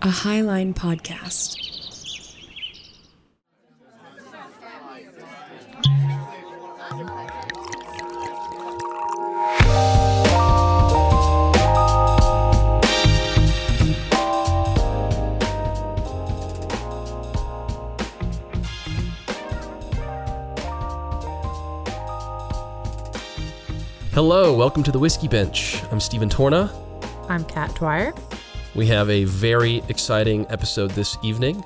A Highline podcast. Hello, welcome to the Whiskey Bench. I'm Stephen Torna. I'm Cat Dwyer. We have a very exciting episode this evening.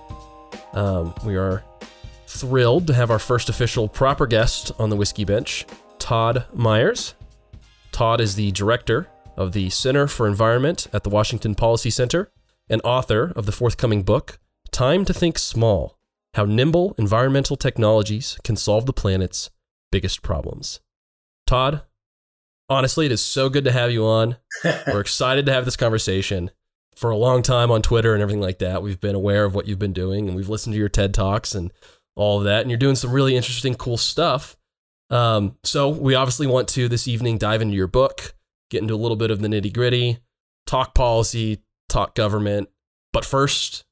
We are thrilled to have our first official proper guest on the Whiskey Bench, Todd Myers. Todd is the director of the Center for Environment at the Washington Policy Center and author of the forthcoming book, Time to Think Small: How Nimble Environmental Technologies Can Solve the Planet's Biggest Problems. Todd, honestly, it is so good to have you on. We're excited to have this conversation. For a long time on Twitter and everything like that, we've been aware of what you've been doing, and we've listened to your TED Talks and all of that, and you're doing some really interesting, cool stuff. So we obviously want to, this evening, dive into your book, get into a little bit of the nitty-gritty, talk policy, talk government. But first,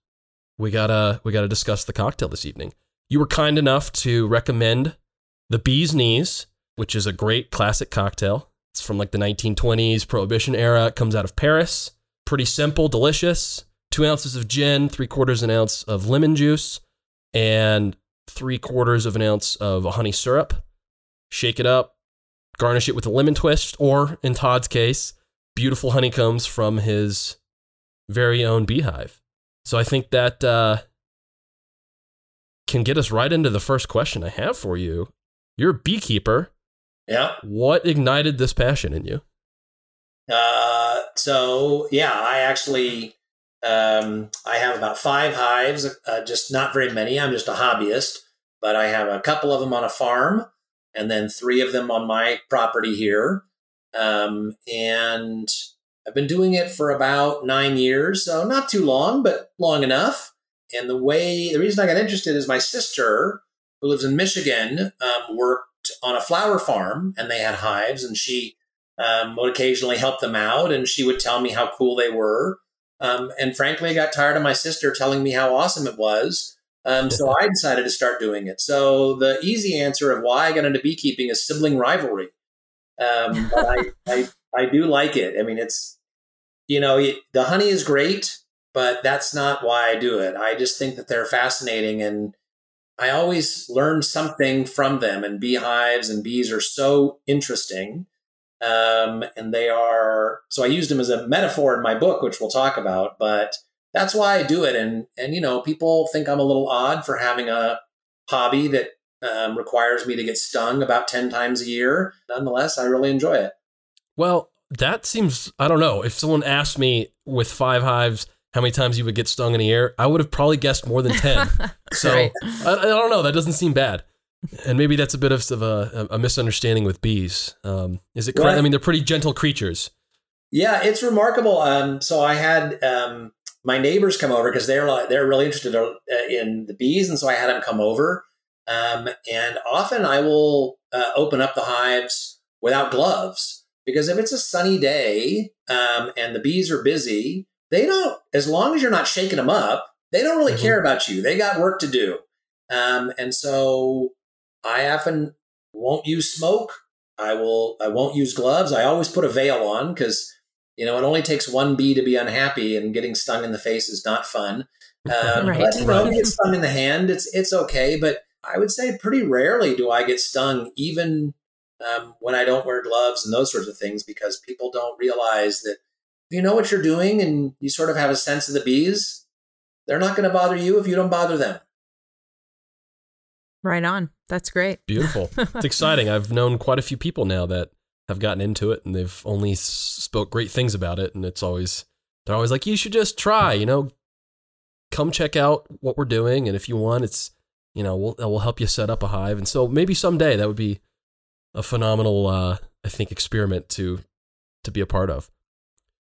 we gotta discuss the cocktail this evening. You were kind enough to recommend the Bee's Knees, which is a great classic cocktail. It's from like the 1920s, Prohibition era. It comes out of Paris. Pretty simple, delicious. 2 ounces of gin, 3/4 an ounce of lemon juice, and 3/4 of an ounce of honey syrup. Shake it up, garnish it with a lemon twist, or in Todd's case, beautiful honeycombs from his very own beehive. So I think that can get us right into the first question I have for you. You're a beekeeper. Yeah. What ignited this passion in you? I actually, I have about 5 hives, just not very many. I'm just a hobbyist, but I have a couple of them on a farm and then 3 of them on my property here. And I've been doing it for about 9 years. So not too long, but long enough. And the reason I got interested is my sister, who lives in Michigan, worked on a flower farm and they had hives, and she would occasionally help them out, and she would tell me how cool they were. And frankly, I got tired of my sister telling me how awesome it was. So I decided to start doing it. So the easy answer of why I got into beekeeping is sibling rivalry. But I do like it. I mean, it's, the honey is great, but that's not why I do it. I just think that they're fascinating, and I always learn something from them, and beehives and bees are so interesting. And they are, so I used them as a metaphor in my book, which we'll talk about, but that's why I do it. And, people think I'm a little odd for having a hobby that, requires me to get stung about 10 times a year. Nonetheless, I really enjoy it. Well, that seems, I don't know, if someone asked me with 5 hives, how many times you would get stung in a year, I would have probably guessed more than 10. So right. I don't know. That doesn't seem bad. And maybe that's a bit of a misunderstanding with bees. Is it correct? Well, I mean, they're pretty gentle creatures. Yeah, it's remarkable. So I had my neighbors come over because they're really interested in the bees. And so I had them come over. And often I will open up the hives without gloves, because if it's a sunny day and the bees are busy, they don't, as long as you're not shaking them up, they don't really care about you. They got work to do. And so I often won't use smoke. I won't use gloves. I always put a veil on because, it only takes one bee to be unhappy, and getting stung in the face is not fun. Right. But if you get stung in the hand, it's okay. But I would say pretty rarely do I get stung, even when I don't wear gloves and those sorts of things, because people don't realize that if you know what you're doing and you sort of have a sense of the bees, they're not going to bother you if you don't bother them. Right on. That's great. Beautiful. It's exciting. I've known quite a few people now that have gotten into it, and they've only spoke great things about it. And they're always like, you should just try, come check out what we're doing. And if you want, it's, we'll help you set up a hive. And so maybe someday that would be a phenomenal, experiment to be a part of.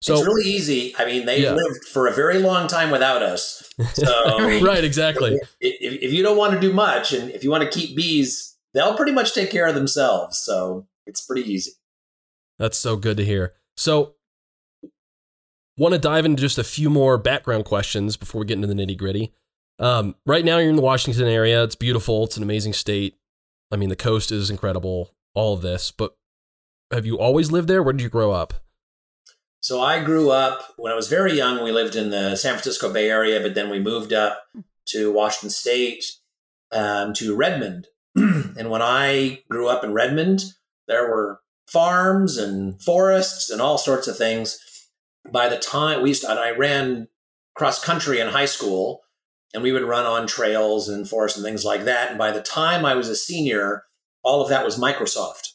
So it's really easy. I mean, they lived for a very long time without us. So right, exactly. If you don't want to do much, and if you want to keep bees, they'll pretty much take care of themselves. So it's pretty easy. That's so good to hear. So want to dive into just a few more background questions before we get into the nitty gritty. Right now you're in the Washington area. It's beautiful. It's an amazing state. I mean, the coast is incredible, all of this, but have you always lived there? Where did you grow up? So I grew up when I was very young. We lived in the San Francisco Bay Area, but then we moved up to Washington State, to Redmond. And when I grew up in Redmond, there were farms and forests and all sorts of things. By the time I ran cross country in high school, and we would run on trails and forests and things like that. And by the time I was a senior, all of that was Microsoft.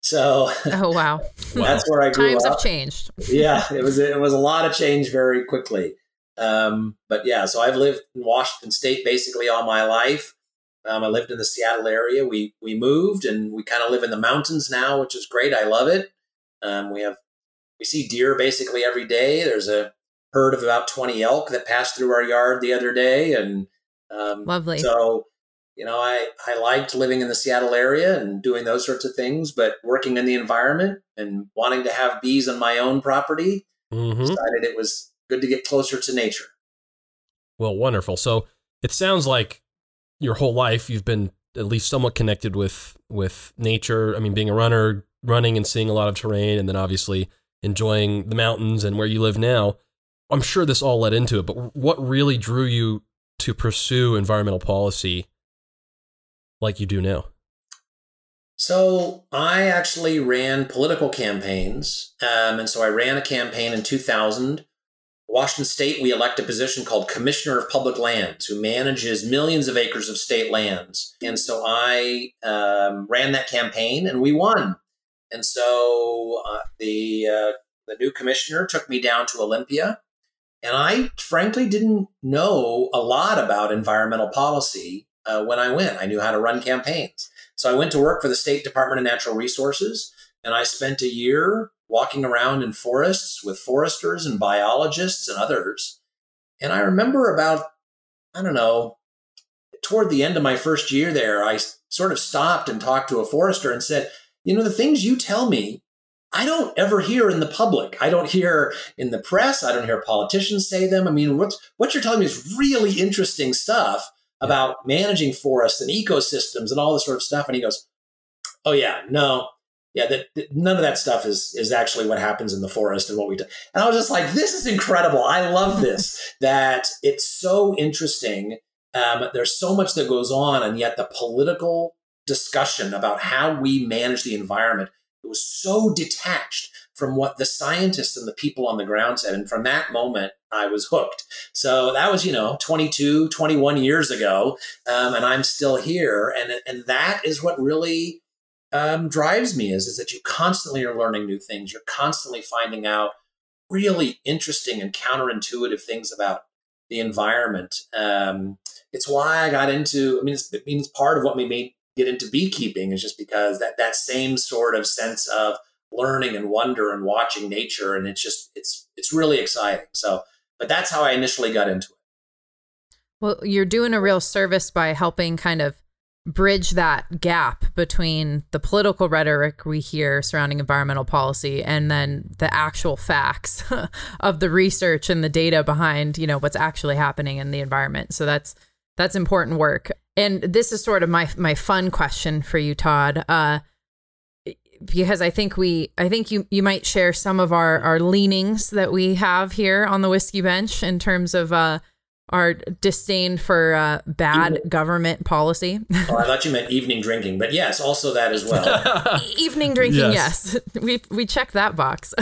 So, oh wow, that's where I grew up. Times have changed. Yeah, it was a lot of change very quickly. But yeah, so I've lived in Washington State basically all my life. I lived in the Seattle area. We moved and we kind of live in the mountains now, which is great. I love it. We see deer basically every day. There's a herd of about 20 elk that passed through our yard the other day. And lovely. So, you know, I liked living in the Seattle area and doing those sorts of things, but working in the environment and wanting to have bees on my own property, decided it was good to get closer to nature. Well, wonderful. So it sounds like your whole life you've been at least somewhat connected with nature. I mean, being a runner, running and seeing a lot of terrain, and then obviously enjoying the mountains and where you live now. I'm sure this all led into it, but what really drew you to pursue environmental policy like you do now? So I actually ran political campaigns. And so I ran a campaign in 2000. Washington State, we elect a position called Commissioner of Public Lands, who manages millions of acres of state lands. And so I ran that campaign and we won. And so the new commissioner took me down to Olympia, and I frankly didn't know a lot about environmental policy when I went. I knew how to run campaigns. So I went to work for the State Department of Natural Resources, and I spent a year walking around in forests with foresters and biologists and others. And I remember about, I don't know, toward the end of my first year there, I sort of stopped and talked to a forester and said, you know, the things you tell me, I don't ever hear in the public. I don't hear in the press. I don't hear politicians say them. I mean, what you're telling me is really interesting stuff about managing forests and ecosystems and all this sort of stuff. And he goes, oh, yeah, no. Yeah, none of that stuff is actually what happens in the forest and what we do. And I was just like, this is incredible. I love this, that it's so interesting. There's so much that goes on, and yet the political discussion about how we manage the environment, it was so detached from what the scientists and the people on the ground said. And from that moment, I was hooked. So that was, 22, 21 years ago. And I'm still here. And that is what really drives me is that you constantly are learning new things. You're constantly finding out really interesting and counterintuitive things about the environment. It's why I got into, it's part of what we made get into beekeeping is just because that same sort of sense of learning and wonder and watching nature. And it's just, it's really exciting. So, but that's how I initially got into it. Well, you're doing a real service by helping kind of bridge that gap between the political rhetoric we hear surrounding environmental policy and then the actual facts of the research and the data behind, what's actually happening in the environment. So that's important work. And this is sort of my fun question for you, Todd, because I think you might share some of our leanings that we have here on the Whiskey Bench in terms of our disdain for bad government policy. Oh, I thought you meant evening drinking, but yes, also that as well. Evening drinking, yes. We check that box.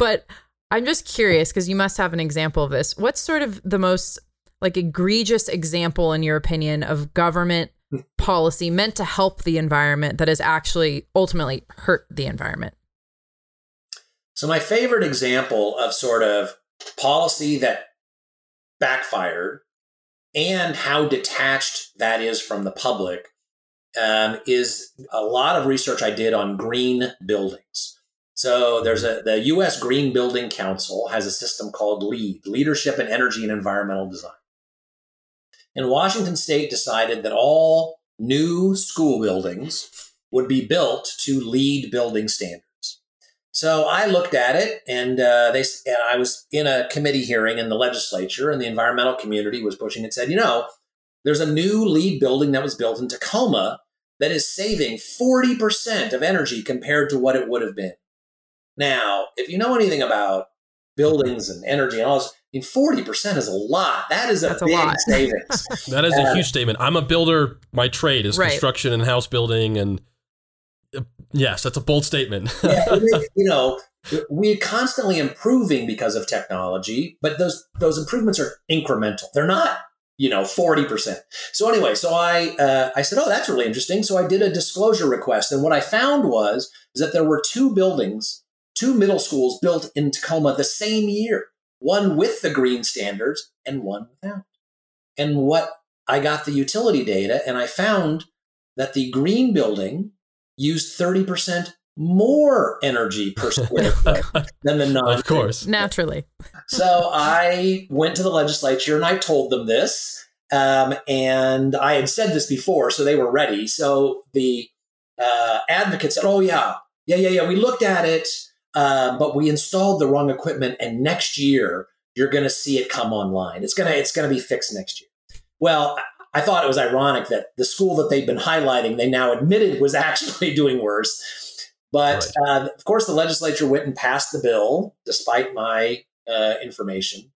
But I'm just curious because you must have an example of this. What's sort of the most egregious example in your opinion of government policy meant to help the environment that has actually ultimately hurt the environment? So my favorite example of sort of policy that backfired and how detached that is from the public is a lot of research I did on green buildings. So there's the U.S. Green Building Council has a system called LEED, Leadership in Energy and Environmental Design. And Washington State decided that all new school buildings would be built to LEED building standards. So I looked at it, and I was in a committee hearing in the legislature, and the environmental community was pushing and said, you know, there's a new LEED building that was built in Tacoma that is saving 40% of energy compared to what it would have been. Now, if you know anything about buildings and energy and all this, I mean, 40% is a lot. That's big savings. That is a huge statement. I'm a builder. My trade is construction and house building. And yes, that's a bold statement. We're constantly improving because of technology, but those improvements are incremental. They're not, 40%. So anyway, so I said, oh, that's really interesting. So I did a disclosure request. And what I found was that there were two middle schools built in Tacoma the same year, one with the green standards and one without. And what I got the utility data, and I found that the green building used 30% more energy per square foot than the non-green. Of course. Naturally. So I went to the legislature and I told them this. And I had said this before, so they were ready. So the advocates said, oh, yeah, we looked at it, but we installed the wrong equipment. And next year, you're going to see it come online. It's going to be fixed next year. Well, I thought it was ironic that the school that they'd been highlighting, they now admitted was actually doing worse. But of course, the legislature went and passed the bill, despite my information.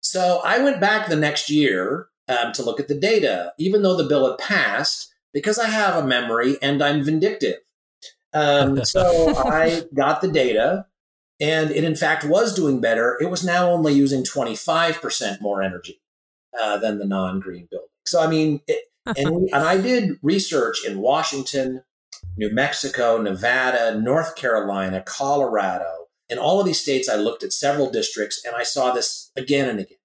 So I went back the next year to look at the data, even though the bill had passed, because I have a memory and I'm vindictive. So I got the data, and it in fact was doing better. It was now only using 25% more energy than the non-green building. So, I mean, I did research in Washington, New Mexico, Nevada, North Carolina, Colorado. In all of these states, I looked at several districts, and I saw this again and again.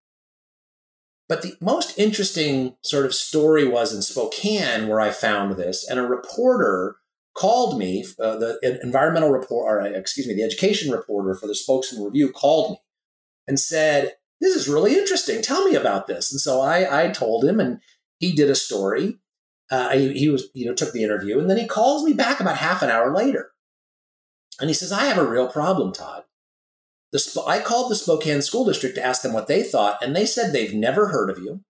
But the most interesting sort of story was in Spokane, where I found this. And a reporter called me, the education reporter for the Spokesman Review called me and said, this is really interesting. Tell me about this. And so I told him, and he did a story. He took the interview, and then he calls me back about half an hour later. And he says, I have a real problem, Todd. I called the Spokane School District to ask them what they thought, and they said they've never heard of you.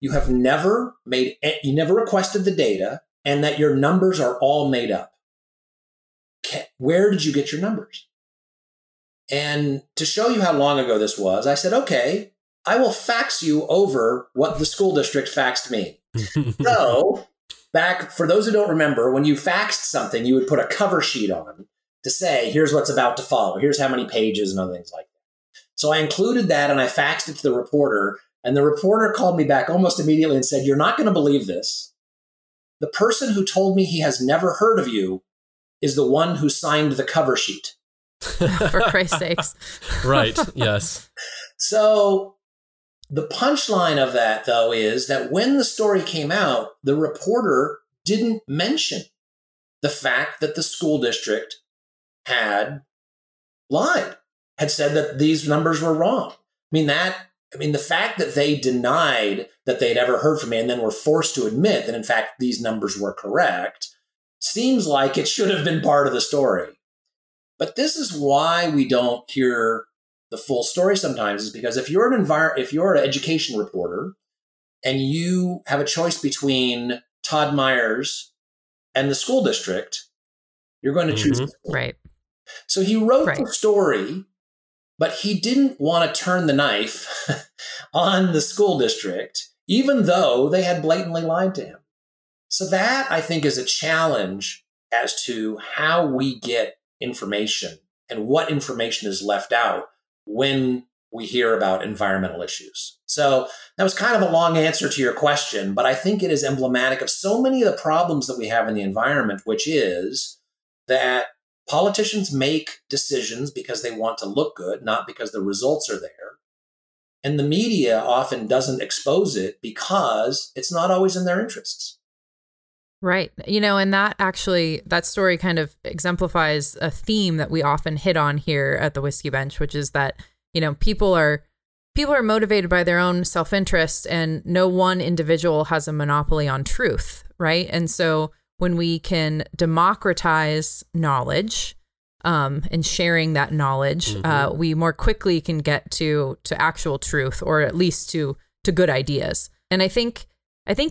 You have never you never requested the data, and that your numbers are all made up. Where did you get your numbers? And to show you how long ago this was, I said, okay, I will fax you over what the school district faxed me. So back, for those who don't remember, when you faxed something, you would put a cover sheet on to say, here's what's about to follow. Here's how many pages and other things like that. So I included that, and I faxed it to the reporter. And the reporter called me back almost immediately and said, you're not going to believe this. The person who told me he has never heard of you is the one who signed the cover sheet. For Christ's sakes. Right, yes. So the punchline of that, though, is that when the story came out, the reporter didn't mention the fact that the school district had lied, had said that these numbers were wrong. I mean, the fact that they denied that they'd ever heard from me and then were forced to admit that, in fact, these numbers were correct seems like it should have been part of the story. But this is why we don't hear the full story sometimes, is because if you're if you're an education reporter and you have a choice between Todd Myers and the school district, you're going to choose the school. Right. So he wrote the story, but he didn't want to turn the knife on the school district, even though they had blatantly lied to him. So that, I think, is a challenge as to how we get information and what information is left out when we hear about environmental issues. So that was kind of a long answer to your question, but I think it is emblematic of so many of the problems that we have in the environment, which is that politicians make decisions because they want to look good, not because the results are there. And the media often doesn't expose it because it's not always in their interests. Right. And that story kind of exemplifies a theme that we often hit on here at the Whiskey Bench, which is that, people are motivated by their own self-interest, and no one individual has a monopoly on truth. Right. And so when we can democratize knowledge and sharing that knowledge, mm-hmm. We more quickly can get to actual truth, or at least to good ideas. And I think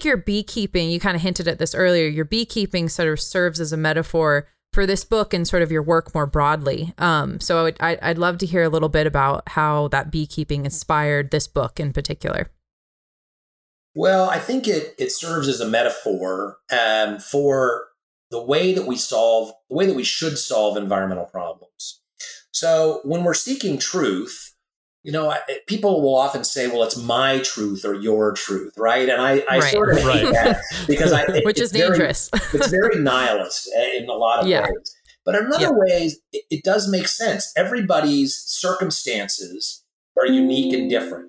your beekeeping, you kind of hinted at this earlier, your beekeeping sort of serves as a metaphor for this book and sort of your work more broadly. So I'd love to hear a little bit about how that beekeeping inspired this book in particular. Well, I think it serves as a metaphor for the way that we should solve environmental problems. So when we're seeking truth, people will often say, well, it's my truth or your truth, right? And I sort of hate that because which is dangerous. It's very nihilist in a lot of ways. But in other ways, it does make sense. Everybody's circumstances are unique and different.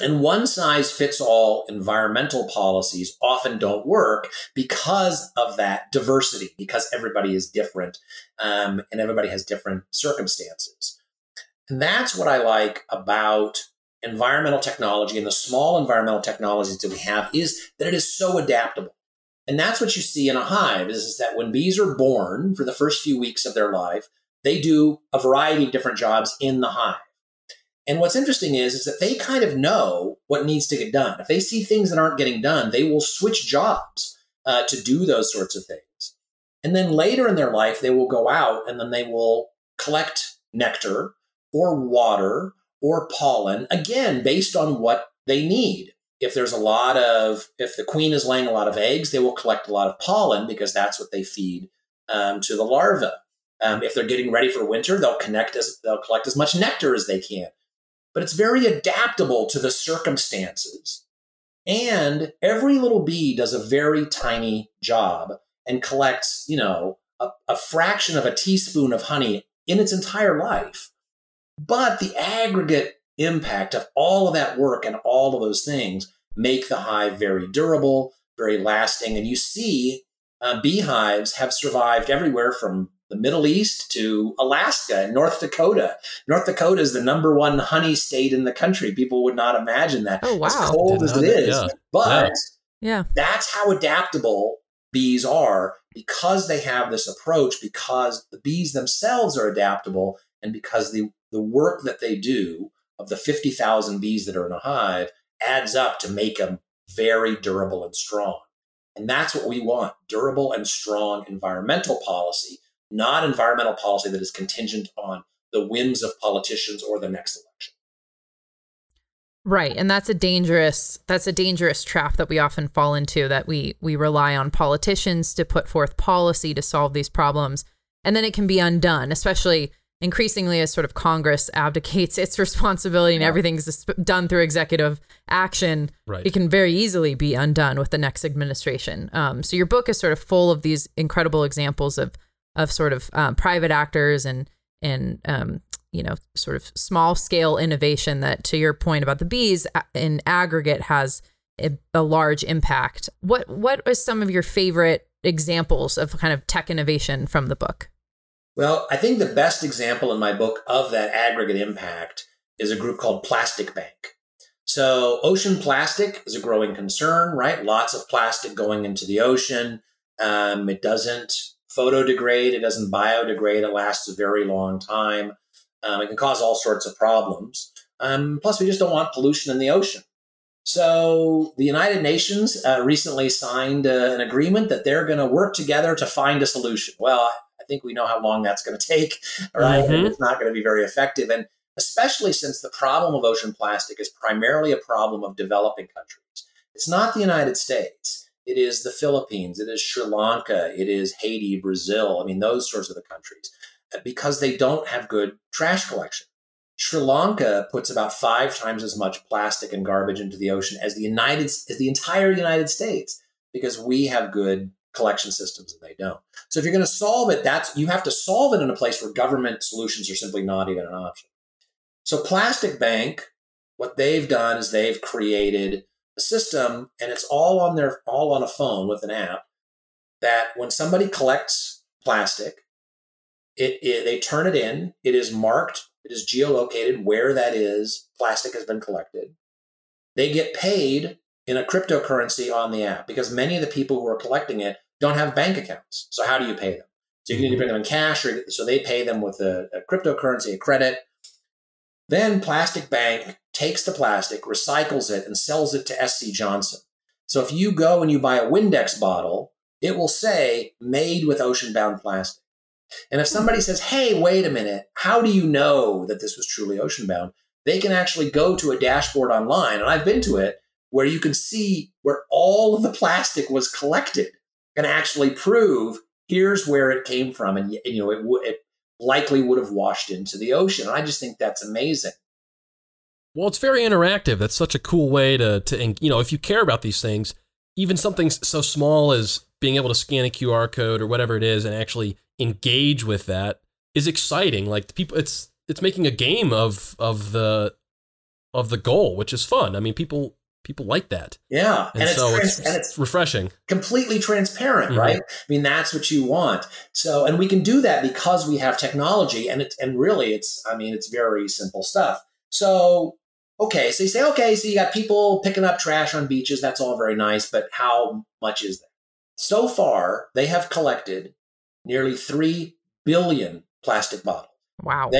And one-size-fits-all environmental policies often don't work because of that diversity, because everybody is different, and everybody has different circumstances. And that's what I like about environmental technology and the small environmental technologies that we have, is that it is so adaptable. And that's what you see in a hive, is that when bees are born, for the first few weeks of their life, they do a variety of different jobs in the hive. And what's interesting is that they kind of know what needs to get done. If they see things that aren't getting done, they will switch jobs to do those sorts of things. And then later in their life, they will go out and then they will collect nectar or water or pollen, again, based on what they need. If the queen is laying a lot of eggs, they will collect a lot of pollen because that's what they feed to the larvae. If they're getting ready for winter, they'll collect as much nectar as they can. But it's very adaptable to the circumstances. And every little bee does a very tiny job and collects, a fraction of a teaspoon of honey in its entire life. But the aggregate impact of all of that work and all of those things make the hive very durable, very lasting. And you see beehives have survived everywhere from the Middle East to Alaska and North Dakota. North Dakota is the number one honey state in the country. People would not imagine that. Oh, wow. As cold as it is. Yeah. But that's how adaptable bees are, because they have this approach, because the bees themselves are adaptable, and because the work that they do, of the 50,000 bees that are in a hive, adds up to make them very durable and strong. And that's what we want, durable and strong environmental policy, not environmental policy that is contingent on the whims of politicians or the next election. Right. And that's a dangerous trap that we often fall into, that we rely on politicians to put forth policy to solve these problems. And then it can be undone, especially increasingly as sort of Congress abdicates its responsibility and everything's done through executive action. Right. It can very easily be undone with the next administration. So your book is sort of full of these incredible examples of sort of private actors and sort of small scale innovation that, to your point about the bees, in aggregate has a large impact. What are some of your favorite examples of kind of tech innovation from the book? Well, I think the best example in my book of that aggregate impact is a group called Plastic Bank. So ocean plastic is a growing concern, right? Lots of plastic going into the ocean. It doesn't photodegrade. It doesn't biodegrade. It lasts a very long time. It can cause all sorts of problems. Plus, we just don't want pollution in the ocean. So the United Nations recently signed an agreement that they're going to work together to find a solution. Well, I think we know how long that's going to take, right? Mm-hmm. And it's not going to be very effective. And especially since the problem of ocean plastic is primarily a problem of developing countries. It's not the United States. It is the Philippines, it is Sri Lanka, it is Haiti, Brazil. I mean, those sorts of the countries, because they don't have good trash collection. Sri Lanka puts about 5 times as much plastic and garbage into the ocean as the entire United States, because we have good collection systems and they don't. So if you're going to solve it, you have to solve it in a place where government solutions are simply not even an option. So Plastic Bank, what they've done is they've created a system, and it's all on a phone with an app, that when somebody collects plastic, they turn it in. It is marked. It is geolocated where that is. Plastic has been collected. They get paid in a cryptocurrency on the app, because many of the people who are collecting it don't have bank accounts. So how do you pay them? So you can either pay them in cash, or so they pay them with a cryptocurrency, a credit. Then Plastic Bank takes the plastic, recycles it, and sells it to SC Johnson. So if you go and you buy a Windex bottle, it will say made with ocean-bound plastic. And if somebody says, hey, wait a minute, how do you know that this was truly ocean-bound? They can actually go to a dashboard online, and I've been to it, where you can see where all of the plastic was collected and actually prove here's where it came from. And you know, it likely would have washed into the ocean. And I just think that's amazing. Well, it's very interactive. That's such a cool way to you know, if you care about these things, even something so small as being able to scan a QR code or whatever it is and actually engage with that is exciting. Like people, it's making a game of the goal, which is fun. I mean, people like that. Yeah. And so it's refreshing. Completely transparent, mm-hmm. right? I mean, that's what you want. So, and we can do that because we have technology and really it's very simple stuff. So, okay. So you say, okay, so you got people picking up trash on beaches. That's all very nice, but how much is that? So far, they have collected nearly 3 billion plastic bottles. Wow.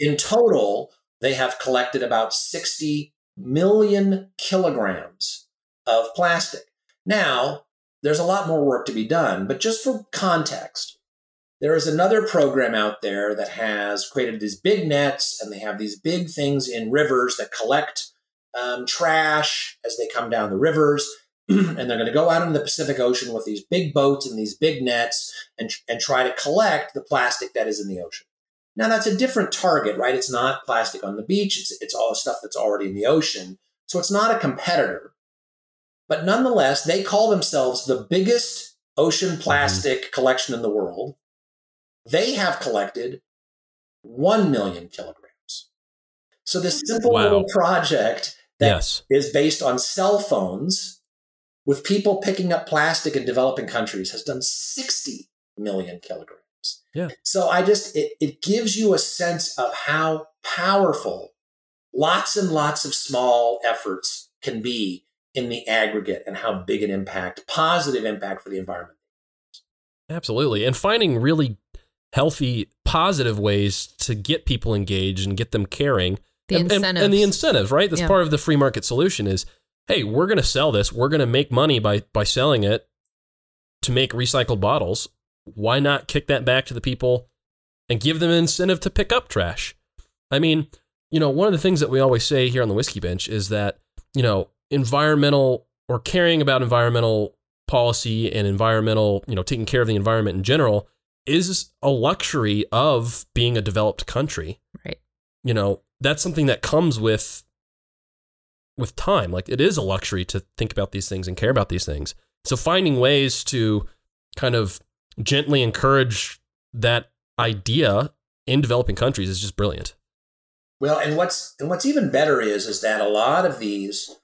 In total, they have collected about 60 million kilograms of plastic. Now, there's a lot more work to be done, but just for context, there is another program out there that has created these big nets, and they have these big things in rivers that collect trash as they come down the rivers, and they're going to go out into the Pacific Ocean with these big boats and these big nets and try to collect the plastic that is in the ocean. Now, that's a different target, right? It's not plastic on the beach. It's all stuff that's already in the ocean. So it's not a competitor. But nonetheless, they call themselves the biggest ocean plastic collection in the world. They have collected 1 million kilograms. So this simple little project that is based on cell phones with people picking up plastic in developing countries has done 60 million kilograms. Yeah. So it gives you a sense of how powerful lots and lots of small efforts can be in the aggregate and how big an impact, positive impact for the environment. Absolutely. And finding really healthy, positive ways to get people engaged and get them caring. And the incentives, right? That's part of the free market solution is, hey, we're going to sell this. We're going to make money by selling it to make recycled bottles. Why not kick that back to the people and give them an incentive to pick up trash? I mean, you know, one of the things that we always say here on the Whiskey Bench is that, you know, environmental or caring about environmental policy and environmental, you know, taking care of the environment in general is a luxury of being a developed country. Right. You know, that's something that comes with time. Like, it is a luxury to think about these things and care about these things. So finding ways to kind of gently encourage that idea in developing countries is just brilliant. Well, and what's even better is that a lot of these,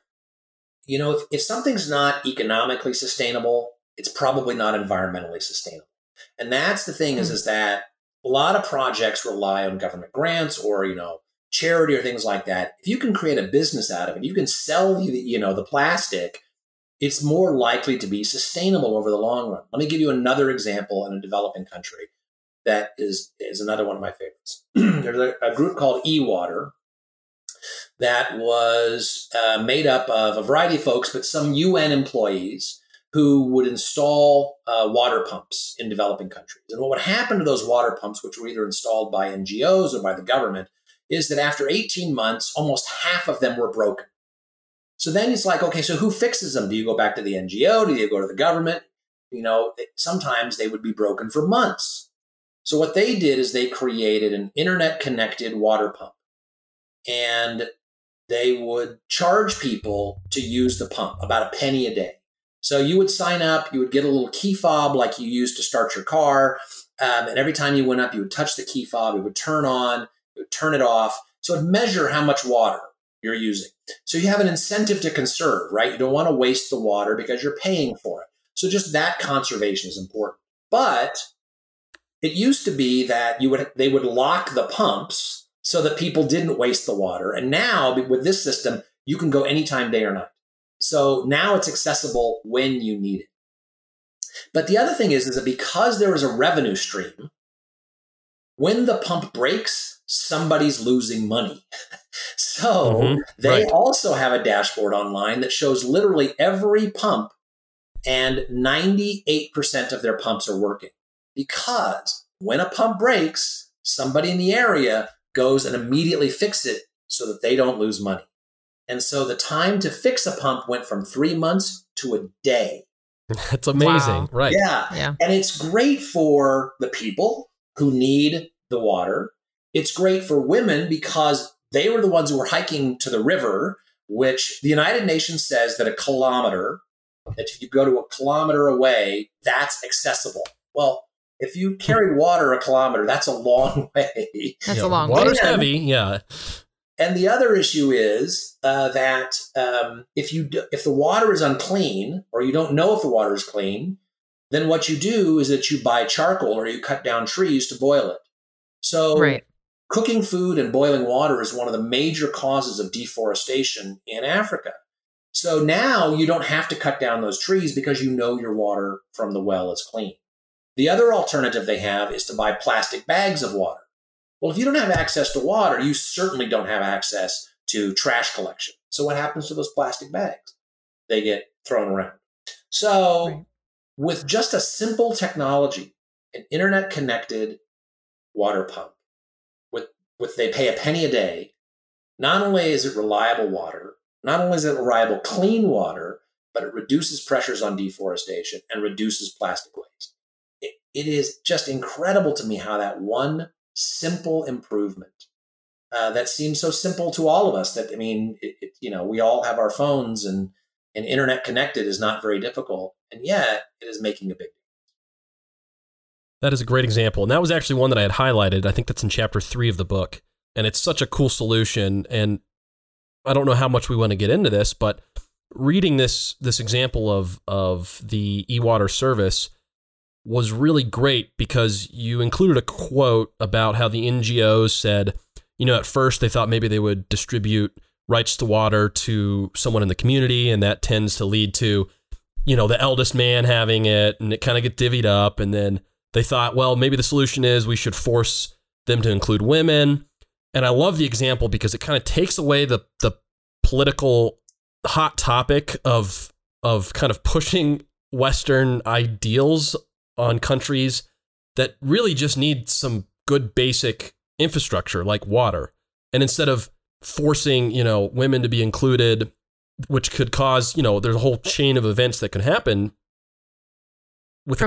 you know, if something's not economically sustainable, it's probably not environmentally sustainable. And that's the thing is that a lot of projects rely on government grants or, you know, charity or things like that. If you can create a business out of it, you can sell, you know, the plastic, it's more likely to be sustainable over the long run. Let me give you another example in a developing country that is another one of my favorites. There's a group called E-Water that was made up of a variety of folks, but some UN employees who would install water pumps in developing countries. And what would happen to those water pumps, which were either installed by NGOs or by the government, is that after 18 months, almost half of them were broken. So then it's like, okay, so who fixes them? Do you go back to the NGO? Do you go to the government? You know, sometimes they would be broken for months. So what they did is they created an internet-connected water pump, and they would charge people to use the pump about a penny a day. So you would sign up, you would get a little key fob like you used to start your car, and every time you went up, you would touch the key fob, it would turn on, it would turn it off. So it would measure how much water you're using. So you have an incentive to conserve, right? You don't want to waste the water because you're paying for it. So just that conservation is important. But it used to be that they would lock the pumps so that people didn't waste the water. And now with this system, you can go anytime, day or night. So now it's accessible when you need it. But the other thing is that because there is a revenue stream, when the pump breaks, somebody's losing money. So they also have a dashboard online that shows literally every pump, and 98% of their pumps are working. Because when a pump breaks, somebody in the area goes and immediately fixes it so that they don't lose money. And so the time to fix a pump went from 3 months to a day. That's amazing. Wow. Right. Yeah. And it's great for the people who need the water. It's great for women because they were the ones who were hiking to the river, which the United Nations says that a kilometer, that if you go to a kilometer away, that's accessible. Well, if you carry water a kilometer, that's a long way. Water's heavy. Yeah. And the other issue is that if the water is unclean, or you don't know if the water is clean, then what you do is that you buy charcoal or you cut down trees to boil it. So cooking food and boiling water is one of the major causes of deforestation in Africa. So now you don't have to cut down those trees because you know your water from the well is clean. The other alternative they have is to buy plastic bags of water. Well, if you don't have access to water, you certainly don't have access to trash collection. So what happens to those plastic bags? They get thrown around. So with just a simple technology, an internet-connected water pump, with they pay a penny a day, not only is it reliable water, not only is it reliable clean water, but it reduces pressures on deforestation and reduces plastic waste. It is just incredible to me how that one simple improvement that seems so simple to all of us. That we all have our phones, and internet connected is not very difficult, and yet it is making a big difference. That is a great example, and that was actually one that I had highlighted. I think that's in chapter 3 of the book, and it's such a cool solution. And I don't know how much we want to get into this, but reading this example of the E-Water service was really great because you included a quote about how the NGOs said, at first they thought maybe they would distribute rights to water to someone in the community, and that tends to lead to, the eldest man having it, and it kind of get divvied up. And then they thought, well, maybe the solution is we should force them to include women. And I love the example because it kind of takes away the political hot topic of kind of pushing Western ideals on countries that really just need some good basic infrastructure like water. And instead of forcing, women to be included, which could cause, there's a whole chain of events that can happen with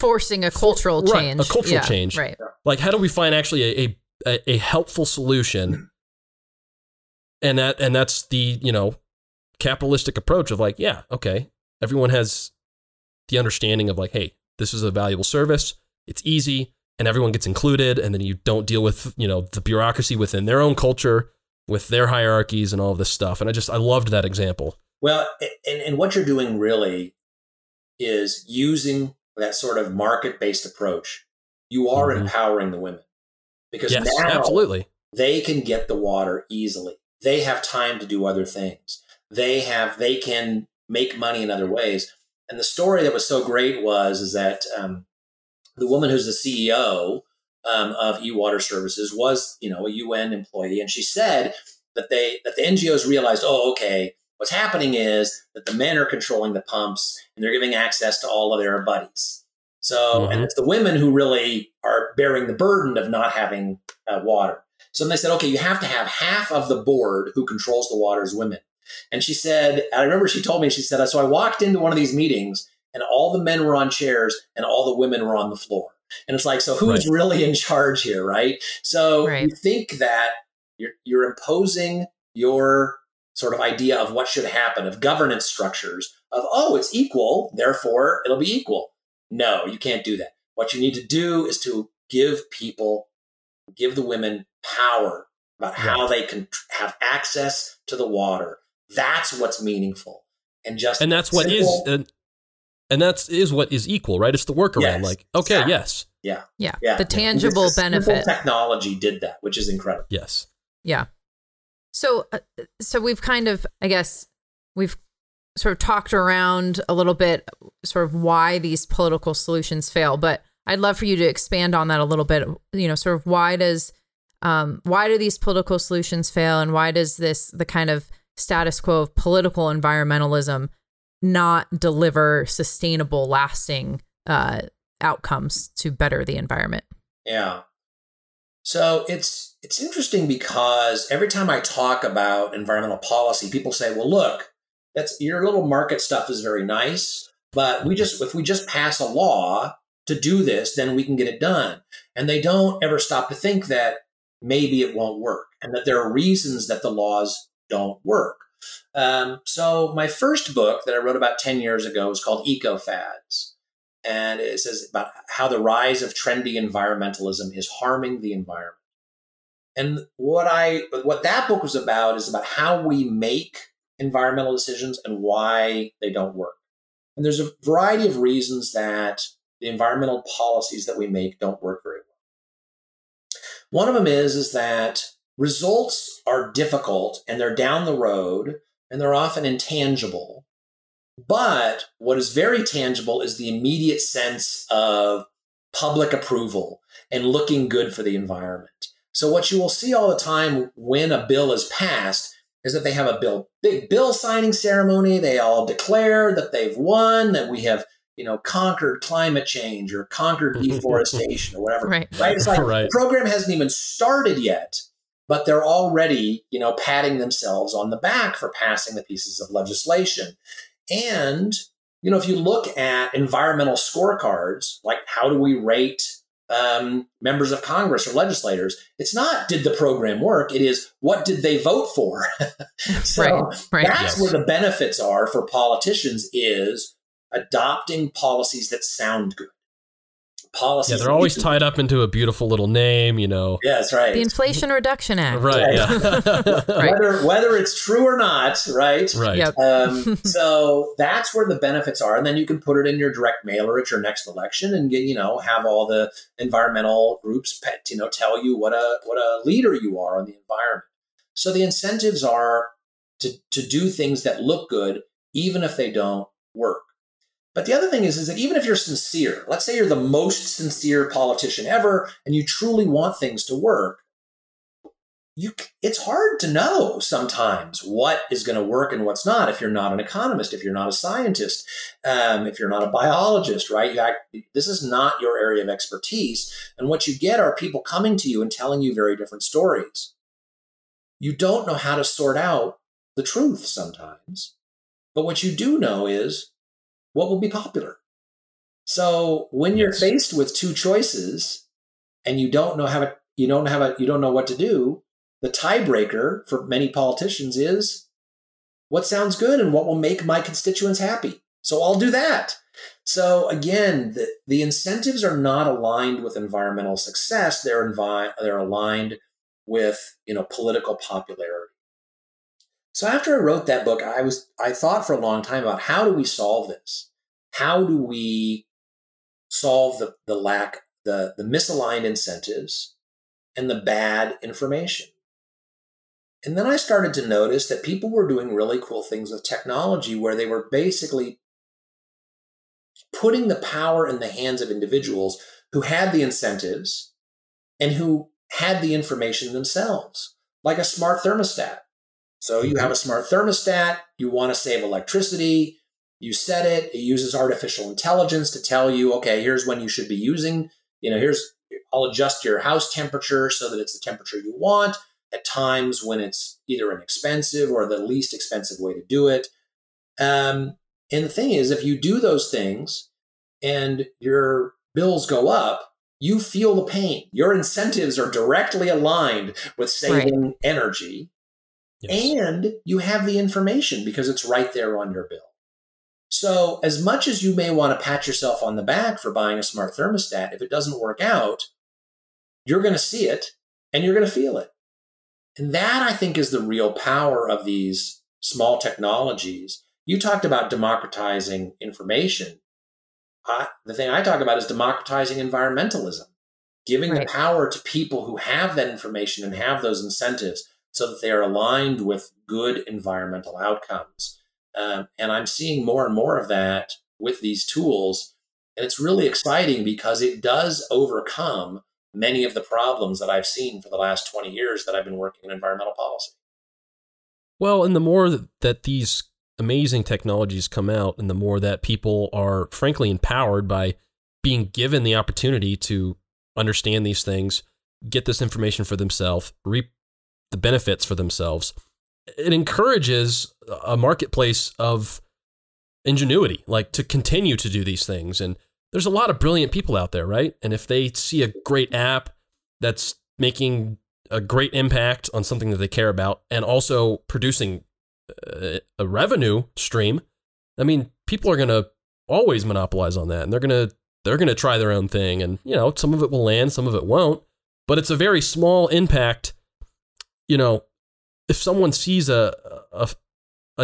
forcing a cultural change. Right, a cultural change. Right. Like, how do we find actually a helpful solution? And that's the, capitalistic approach of like, everyone has the understanding of like, hey, this is a valuable service, it's easy, and everyone gets included, and then you don't deal with, the bureaucracy within their own culture, with their hierarchies and all of this stuff. And I loved that example. Well, and what you're doing really is using that sort of market-based approach. You are empowering the women because now they can get the water easily. They have time to do other things. They can make money in other ways. And the story that was so great is that the woman who's the CEO of E-Water Services was, a UN employee, and she said that the NGOs realized, what's happening is that the men are controlling the pumps, and they're giving access to all of their buddies. So, and it's the women who really are bearing the burden of not having water. So then they said, you have to have half of the board who controls the water is women. And she said, I remember she told me, so I walked into one of these meetings and all the men were on chairs and all the women were on the floor. And it's like, so who's really in charge here, right? So you think that you're imposing your sort of idea of what should happen, of governance structures, of, it's equal, therefore it'll be equal. No, you can't do that. What you need to do is to give the women power about how they can have access to the water. That's what's meaningful, and that's what is, and that is what is equal, right? It's the workaround, the tangible benefit. Technology did that, which is incredible. Yes, yeah. So we've kind of, I guess, we've sort of talked around a little bit, sort of why these political solutions fail, but I'd love for you to expand on that a little bit. You know, sort of why do these political solutions fail, and why does the kind of status quo of political environmentalism not deliver sustainable, lasting outcomes to better the environment? Yeah. So it's interesting because every time I talk about environmental policy, people say, well, look, that's your little market stuff is very nice, but if we just pass a law to do this, then we can get it done. And they don't ever stop to think that maybe it won't work and that there are reasons that the laws don't work. So my first book that I wrote about 10 years ago was called Eco Fads. And it says about how the rise of trendy environmentalism is harming the environment. And what that book was about is about how we make environmental decisions and why they don't work. And there's a variety of reasons that the environmental policies that we make don't work very well. One of them is that results are difficult and they're down the road and they're often intangible. But what is very tangible is the immediate sense of public approval and looking good for the environment. So what you will see all the time when a bill is passed is that they have big bill signing ceremony. They all declare that they've won, that we have, conquered climate change or conquered deforestation or whatever. Right? It's like the program hasn't even started yet, but they're already, patting themselves on the back for passing the pieces of legislation. And, if you look at environmental scorecards, like how do we rate members of Congress or legislators, it's not did the program work, it is what did they vote for? Where the benefits are for politicians is adopting policies that sound good. Policies. Yeah, they're always tied up into a beautiful little name, Yeah, that's right. The Inflation Reduction Act. Right. Yeah. Whether it's true or not, right? Right. Yep. So that's where the benefits are. And then you can put it in your direct mailer at your next election and get, have all the environmental groups, tell you what a leader you are on the environment. So the incentives are to do things that look good, even if they don't work. But the other thing is that even if you're sincere, let's say you're the most sincere politician ever and you truly want things to work, it's hard to know sometimes what is going to work and what's not if you're not an economist, if you're not a scientist, if you're not a biologist, right? This is not your area of expertise. And what you get are people coming to you and telling you very different stories. You don't know how to sort out the truth sometimes. But what you do know is, what will be popular? So when you're faced with two choices and you don't know what to do, the tiebreaker for many politicians is what sounds good and what will make my constituents happy. So I'll do that. So again, the incentives are not aligned with environmental success. They're aligned with, political popularity. So after I wrote that book, I thought for a long time about how do we solve this? How do we solve the misaligned incentives and the bad information? And then I started to notice that people were doing really cool things with technology where they were basically putting the power in the hands of individuals who had the incentives and who had the information themselves, like a smart thermostat. So you have a smart thermostat, you want to save electricity, you set it, it uses artificial intelligence to tell you, okay, here's when you should be using, I'll adjust your house temperature so that it's the temperature you want at times when it's either inexpensive or the least expensive way to do it. And the thing is, if you do those things and your bills go up, you feel the pain. Your incentives are directly aligned with saving energy. Yes. And you have the information because it's right there on your bill. So as much as you may want to pat yourself on the back for buying a smart thermostat, if it doesn't work out, you're going to see it and you're going to feel it. And that, I think, is the real power of these small technologies. You talked about democratizing information. The thing I talk about is democratizing environmentalism, giving the power to people who have that information and have those incentives so that they are aligned with good environmental outcomes. And I'm seeing more and more of that with these tools. And it's really exciting because it does overcome many of the problems that I've seen for the last 20 years that I've been working in environmental policy. Well, and the more that these amazing technologies come out and the more that people are, frankly, empowered by being given the opportunity to understand these things, get this information for themselves, reap the benefits for themselves, it encourages a marketplace of ingenuity, like to continue to do these things. And there's a lot of brilliant people out there, right? And if they see a great app that's making a great impact on something that they care about and also producing a revenue stream, I mean, people are going to always monopolize on that, and they're going to try their own thing. And, you know, some of it will land, some of it won't, but it's a very small impact. You know, if someone sees a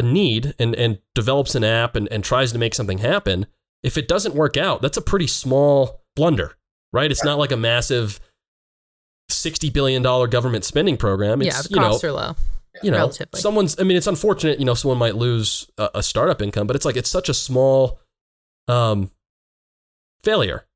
need and develops an app and tries to make something happen, if it doesn't work out, that's a pretty small blunder, right? It's not like a massive $60 billion government spending program. It's, the costs are low. You know, relatively. It's unfortunate, you know, someone might lose a startup income, but it's like, it's such a small failure,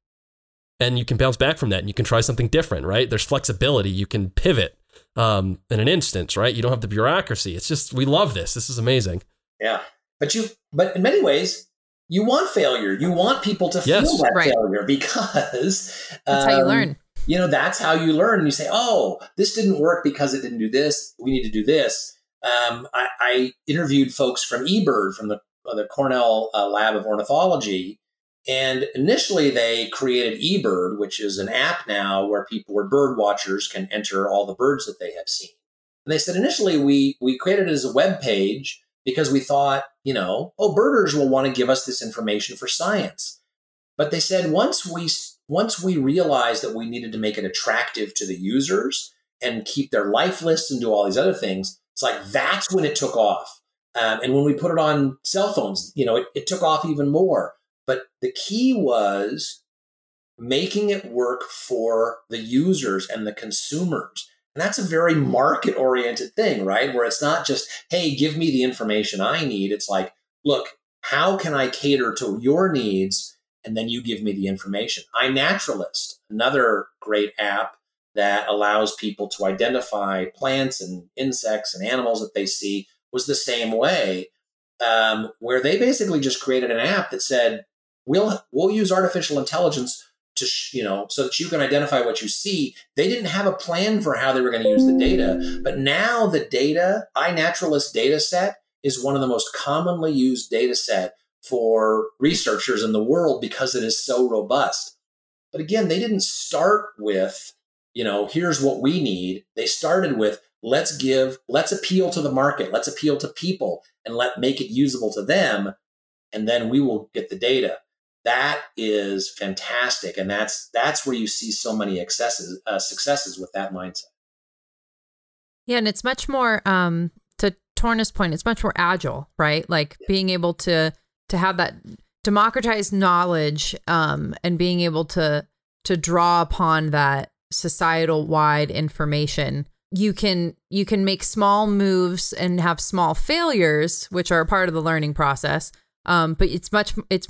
and you can bounce back from that and you can try something different, right? There's flexibility. You can pivot in an instance, right? You don't have the bureaucracy. It's just, we love this. This is amazing. Yeah. But in many ways, you want failure. You want people to feel that failure, because that's how you learn. You know, that's how you learn. And you say, oh, this didn't work because it didn't do this. We need to do this. I interviewed folks from eBird, from the Cornell Lab of Ornithology. And initially they created eBird, which is an app now where people, where bird watchers can enter all the birds that they have seen. And they said, initially we created it as a web page because we thought, birders will want to give us this information for science. But they said, once we realized that we needed to make it attractive to the users and keep their life lists and do all these other things, it's like, that's when it took off. And when we put it on cell phones, it took off even more. But the key was making it work for the users and the consumers. And that's a very market-oriented thing, right? Where it's not just, hey, give me the information I need. It's like, look, how can I cater to your needs? And then you give me the information. iNaturalist, another great app that allows people to identify plants and insects and animals that they see, was the same way, where they basically just created an app that said, we'll use artificial intelligence to, so that you can identify what you see. They didn't have a plan for how they were going to use the data. But now the data, iNaturalist data set, is one of the most commonly used data set for researchers in the world because it is so robust. But again, they didn't start with, here's what we need. They started with, let's appeal to the market, let's appeal to people, and make it usable to them, and then we will get the data. That is fantastic, and that's where you see so many successes with that mindset. Yeah, and it's much more, to Torna's point, it's much more agile, right? Like being able to have that democratized knowledge, and being able to draw upon that societal wide information, you can make small moves and have small failures, which are a part of the learning process. But it's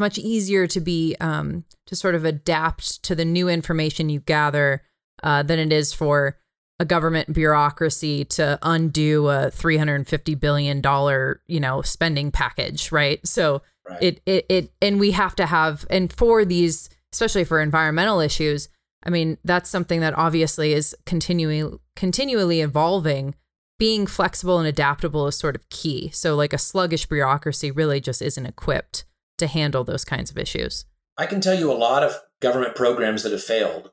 much easier to be, to sort of adapt to the new information you gather, than it is for a government bureaucracy to undo a $350 billion, spending package. Right. So, right. It and we have to have, and for these, especially for environmental issues, I mean, that's something that obviously is continually evolving. Being flexible and adaptable is sort of key. So like a sluggish bureaucracy really just isn't equipped to handle those kinds of issues. I can tell you a lot of government programs that have failed.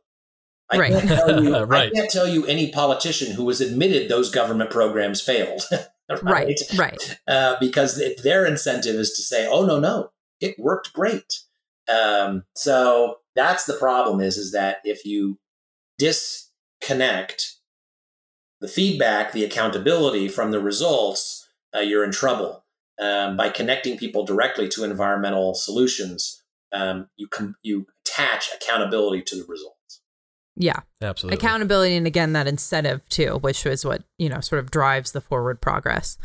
I can't tell you any politician who has admitted those government programs failed. Right. Because their incentive is to say, oh, no, it worked great. So that's the problem is that if you disconnect the feedback, the accountability from the results, you're in trouble. By connecting people directly to environmental solutions, you attach accountability to the results. Yeah, absolutely. Accountability, and again, that incentive too, which is what, sort of drives the forward progress.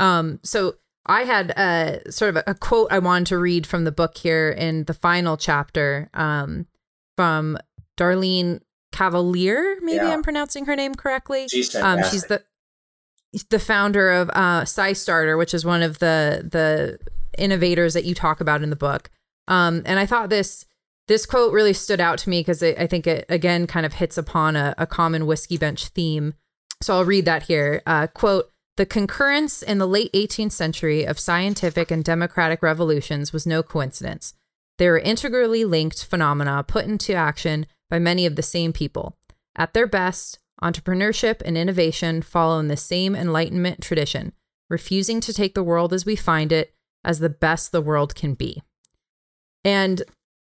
So I had sort of a quote I wanted to read from the book here in the final chapter from Darlene Cavalier. Maybe I'm pronouncing her name correctly. She's fantastic. She's the founder of SciStarter, which is one of the innovators that you talk about in the book. And I thought this quote really stood out to me because I think it, again, kind of hits upon a common Whiskey Bench theme. So I'll read that here. Quote, "The concurrence in the late 18th century of scientific and democratic revolutions was no coincidence. They were integrally linked phenomena put into action by many of the same people. At their best, entrepreneurship and innovation follow in the same Enlightenment tradition, refusing to take the world as we find it as the best the world can be." And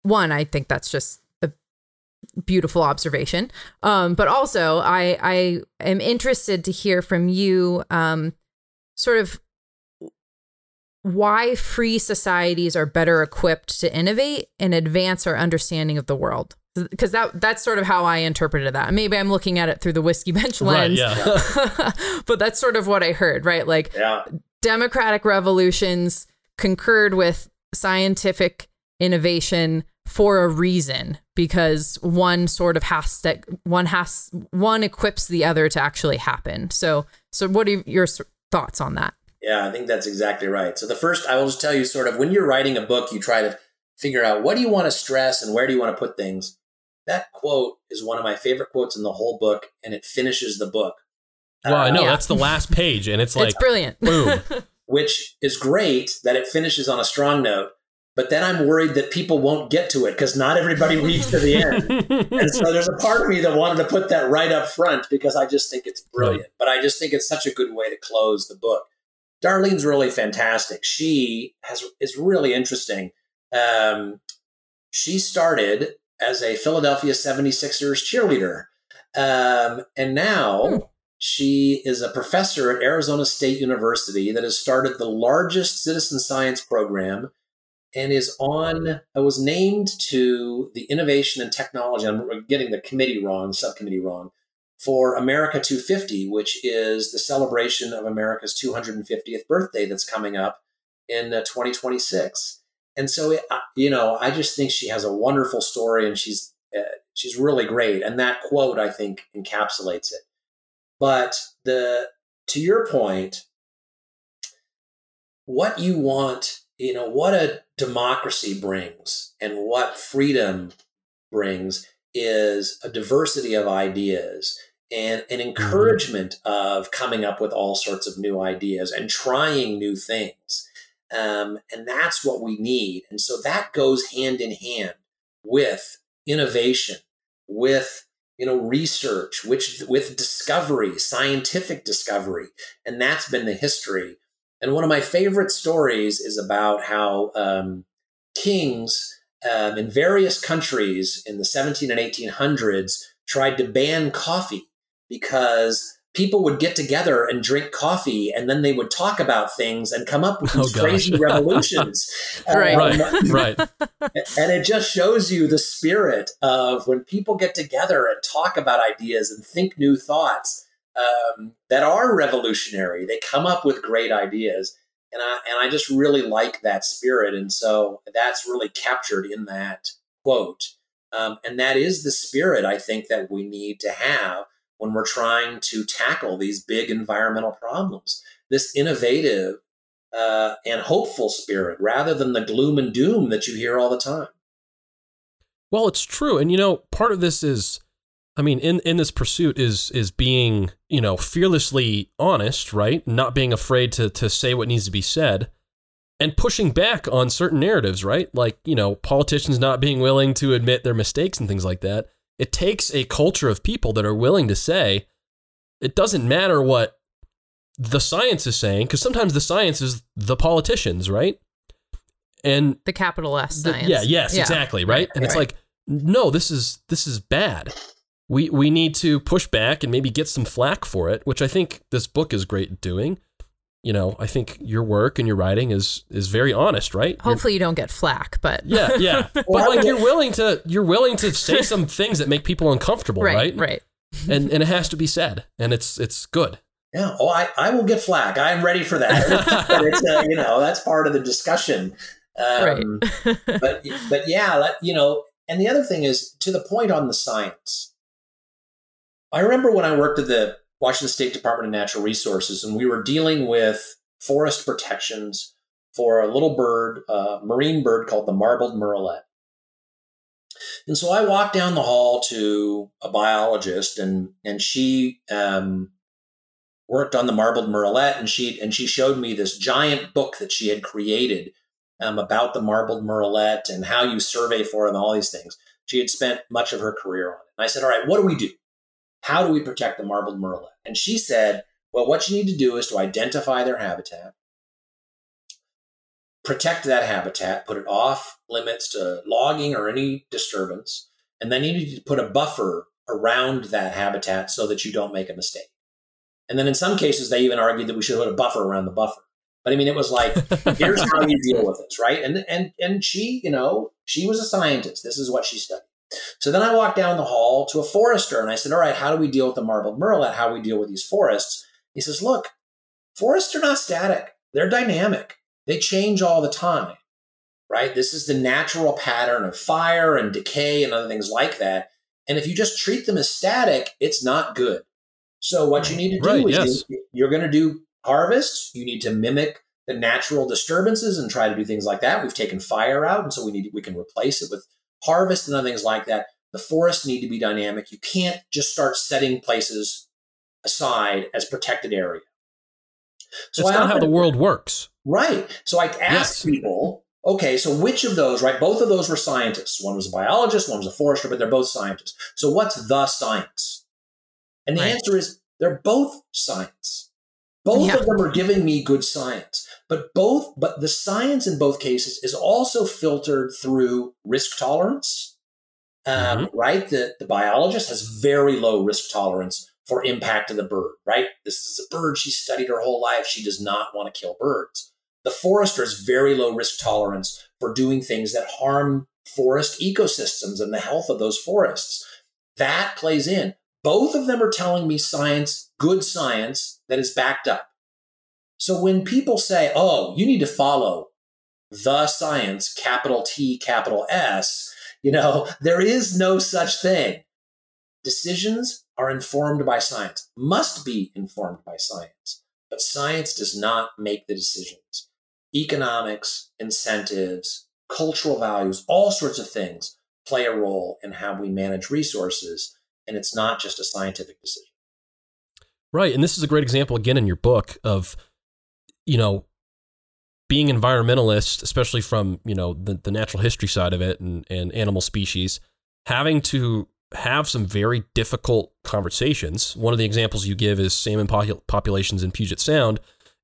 one, I think that's just beautiful observation. But also I am interested to hear from you sort of why free societies are better equipped to innovate and advance our understanding of the world. Because that's sort of how I interpreted that. Maybe I'm looking at it through the Whiskey Bench lens, right, yeah. But that's sort of what I heard, right? Like democratic revolutions concurred with scientific innovation for a reason, because one equips the other to actually happen. So what are your thoughts on that? Yeah, I think that's exactly right. So the first, I will just tell you sort of when you're writing a book, you try to figure out what do you want to stress and where do you want to put things. That quote is one of my favorite quotes in the whole book, and it finishes the book. Well, I know that's the last page, and it's like it's brilliant. Boom. Which is great that it finishes on a strong note. But then I'm worried that people won't get to it because not everybody reads to the end. And so there's a part of me that wanted to put that right up front because I just think it's brilliant. But I just think it's such a good way to close the book. Darlene's really fantastic. She is really interesting. She started as a Philadelphia 76ers cheerleader. And now she is a professor at Arizona State University that has started the largest citizen science program and was named to the Innovation and Technology, I'm getting the subcommittee wrong, for America 250, which is the celebration of America's 250th birthday that's coming up in 2026. And so, I just think she has a wonderful story, and she's really great. And that quote, I think, encapsulates it. But to your point, what you want, what a democracy brings and what freedom brings is a diversity of ideas and an encouragement of coming up with all sorts of new ideas and trying new things. And that's what we need. And so that goes hand in hand with innovation, with research, with discovery, scientific discovery. And that's been the history. And one of my favorite stories is about how kings in various countries in the 1700s and 1800s tried to ban coffee because people would get together and drink coffee, and then they would talk about things and come up with these crazy revolutions. Right. And it just shows you the spirit of when people get together and talk about ideas and think new thoughts that are revolutionary. They come up with great ideas, and I just really like that spirit. And so that's really captured in that quote. And that is the spirit I think that we need to have when we're trying to tackle these big environmental problems. This innovative and hopeful spirit, rather than the gloom and doom that you hear all the time. Well, it's true, and part of this is, in this pursuit is being, fearlessly honest, right? Not being afraid to say what needs to be said and pushing back on certain narratives, right? Like, politicians not being willing to admit their mistakes and things like that. It takes a culture of people that are willing to say, it doesn't matter what the science is saying, because sometimes the science is the politicians, right? And the capital S science. Exactly, right? And it's like, no, this is bad. We need to push back and maybe get some flack for it, which I think this book is great at doing. I think your work and your writing is very honest, right? Hopefully you don't get flack, but yeah. But like you're willing to say some things that make people uncomfortable, right? Right. And it has to be said, and it's good. Yeah. Oh, I will get flack. I'm ready for that. But it's, you know, that's part of the discussion. Right. but yeah, you know, and the other thing is to the point on the science. I remember when I worked at the Washington State Department of Natural Resources, and we were dealing with forest protections for a little bird, marine bird called the marbled murrelet. And so I walked down the hall to a biologist, and she worked on the marbled murrelet, and she showed me this giant book that she had created about the marbled murrelet and how you survey for them, all these things. She had spent much of her career on it. And I said, all right, what do we do? How do we protect the marbled murrelet? And she said, well, what you need to do is to identify their habitat, protect that habitat, put it off limits to logging or any disturbance, and then you need to put a buffer around that habitat so that you don't make a mistake. And then in some cases, they even argued that we should put a buffer around the buffer. But I mean, it was like, here's how you deal with this, right? And she, you know, she was a scientist. This is what she studied. So then I walked down the hall to a forester, and I said, all right, how do we deal with the marbled murrelet? How do we deal with these forests? He says, look, forests are not static. They're dynamic. They change all the time, right? This is the natural pattern of fire and decay and other things like that. And if you just treat them as static, it's not good. So what you need to do you're going to do harvests. You need to mimic the natural disturbances and try to do things like that. We've taken fire out, and so we can replace it with harvest and other things like that. The forests need to be dynamic. You can't just start setting places aside as protected area. So that's not how the world works. Right. So I asked people, okay, so which of those, right? Both of those were scientists. One was a biologist, one was a forester, but they're both scientists. So what's the science? And the answer is they're both science. Both of them are giving me good science, but the science in both cases is also filtered through risk tolerance, right? The biologist has very low risk tolerance for impact of the bird, right? This is a bird. She studied her whole life. She does not want to kill birds. The forester has very low risk tolerance for doing things that harm forest ecosystems and the health of those forests. That plays in. Both of them are telling me science, good science, that is backed up. So when people say, oh, you need to follow the science, capital T, capital S, you know, there is no such thing. Decisions are informed by science, must be informed by science, but science does not make the decisions. Economics, incentives, cultural values, all sorts of things play a role in how we manage resources. And it's not just a scientific decision. Right. And this is a great example, again, in your book of, you know, being environmentalists, especially from, you know, the natural history side of it and animal species, having to have some very difficult conversations. One of the examples you give is salmon populations in Puget Sound,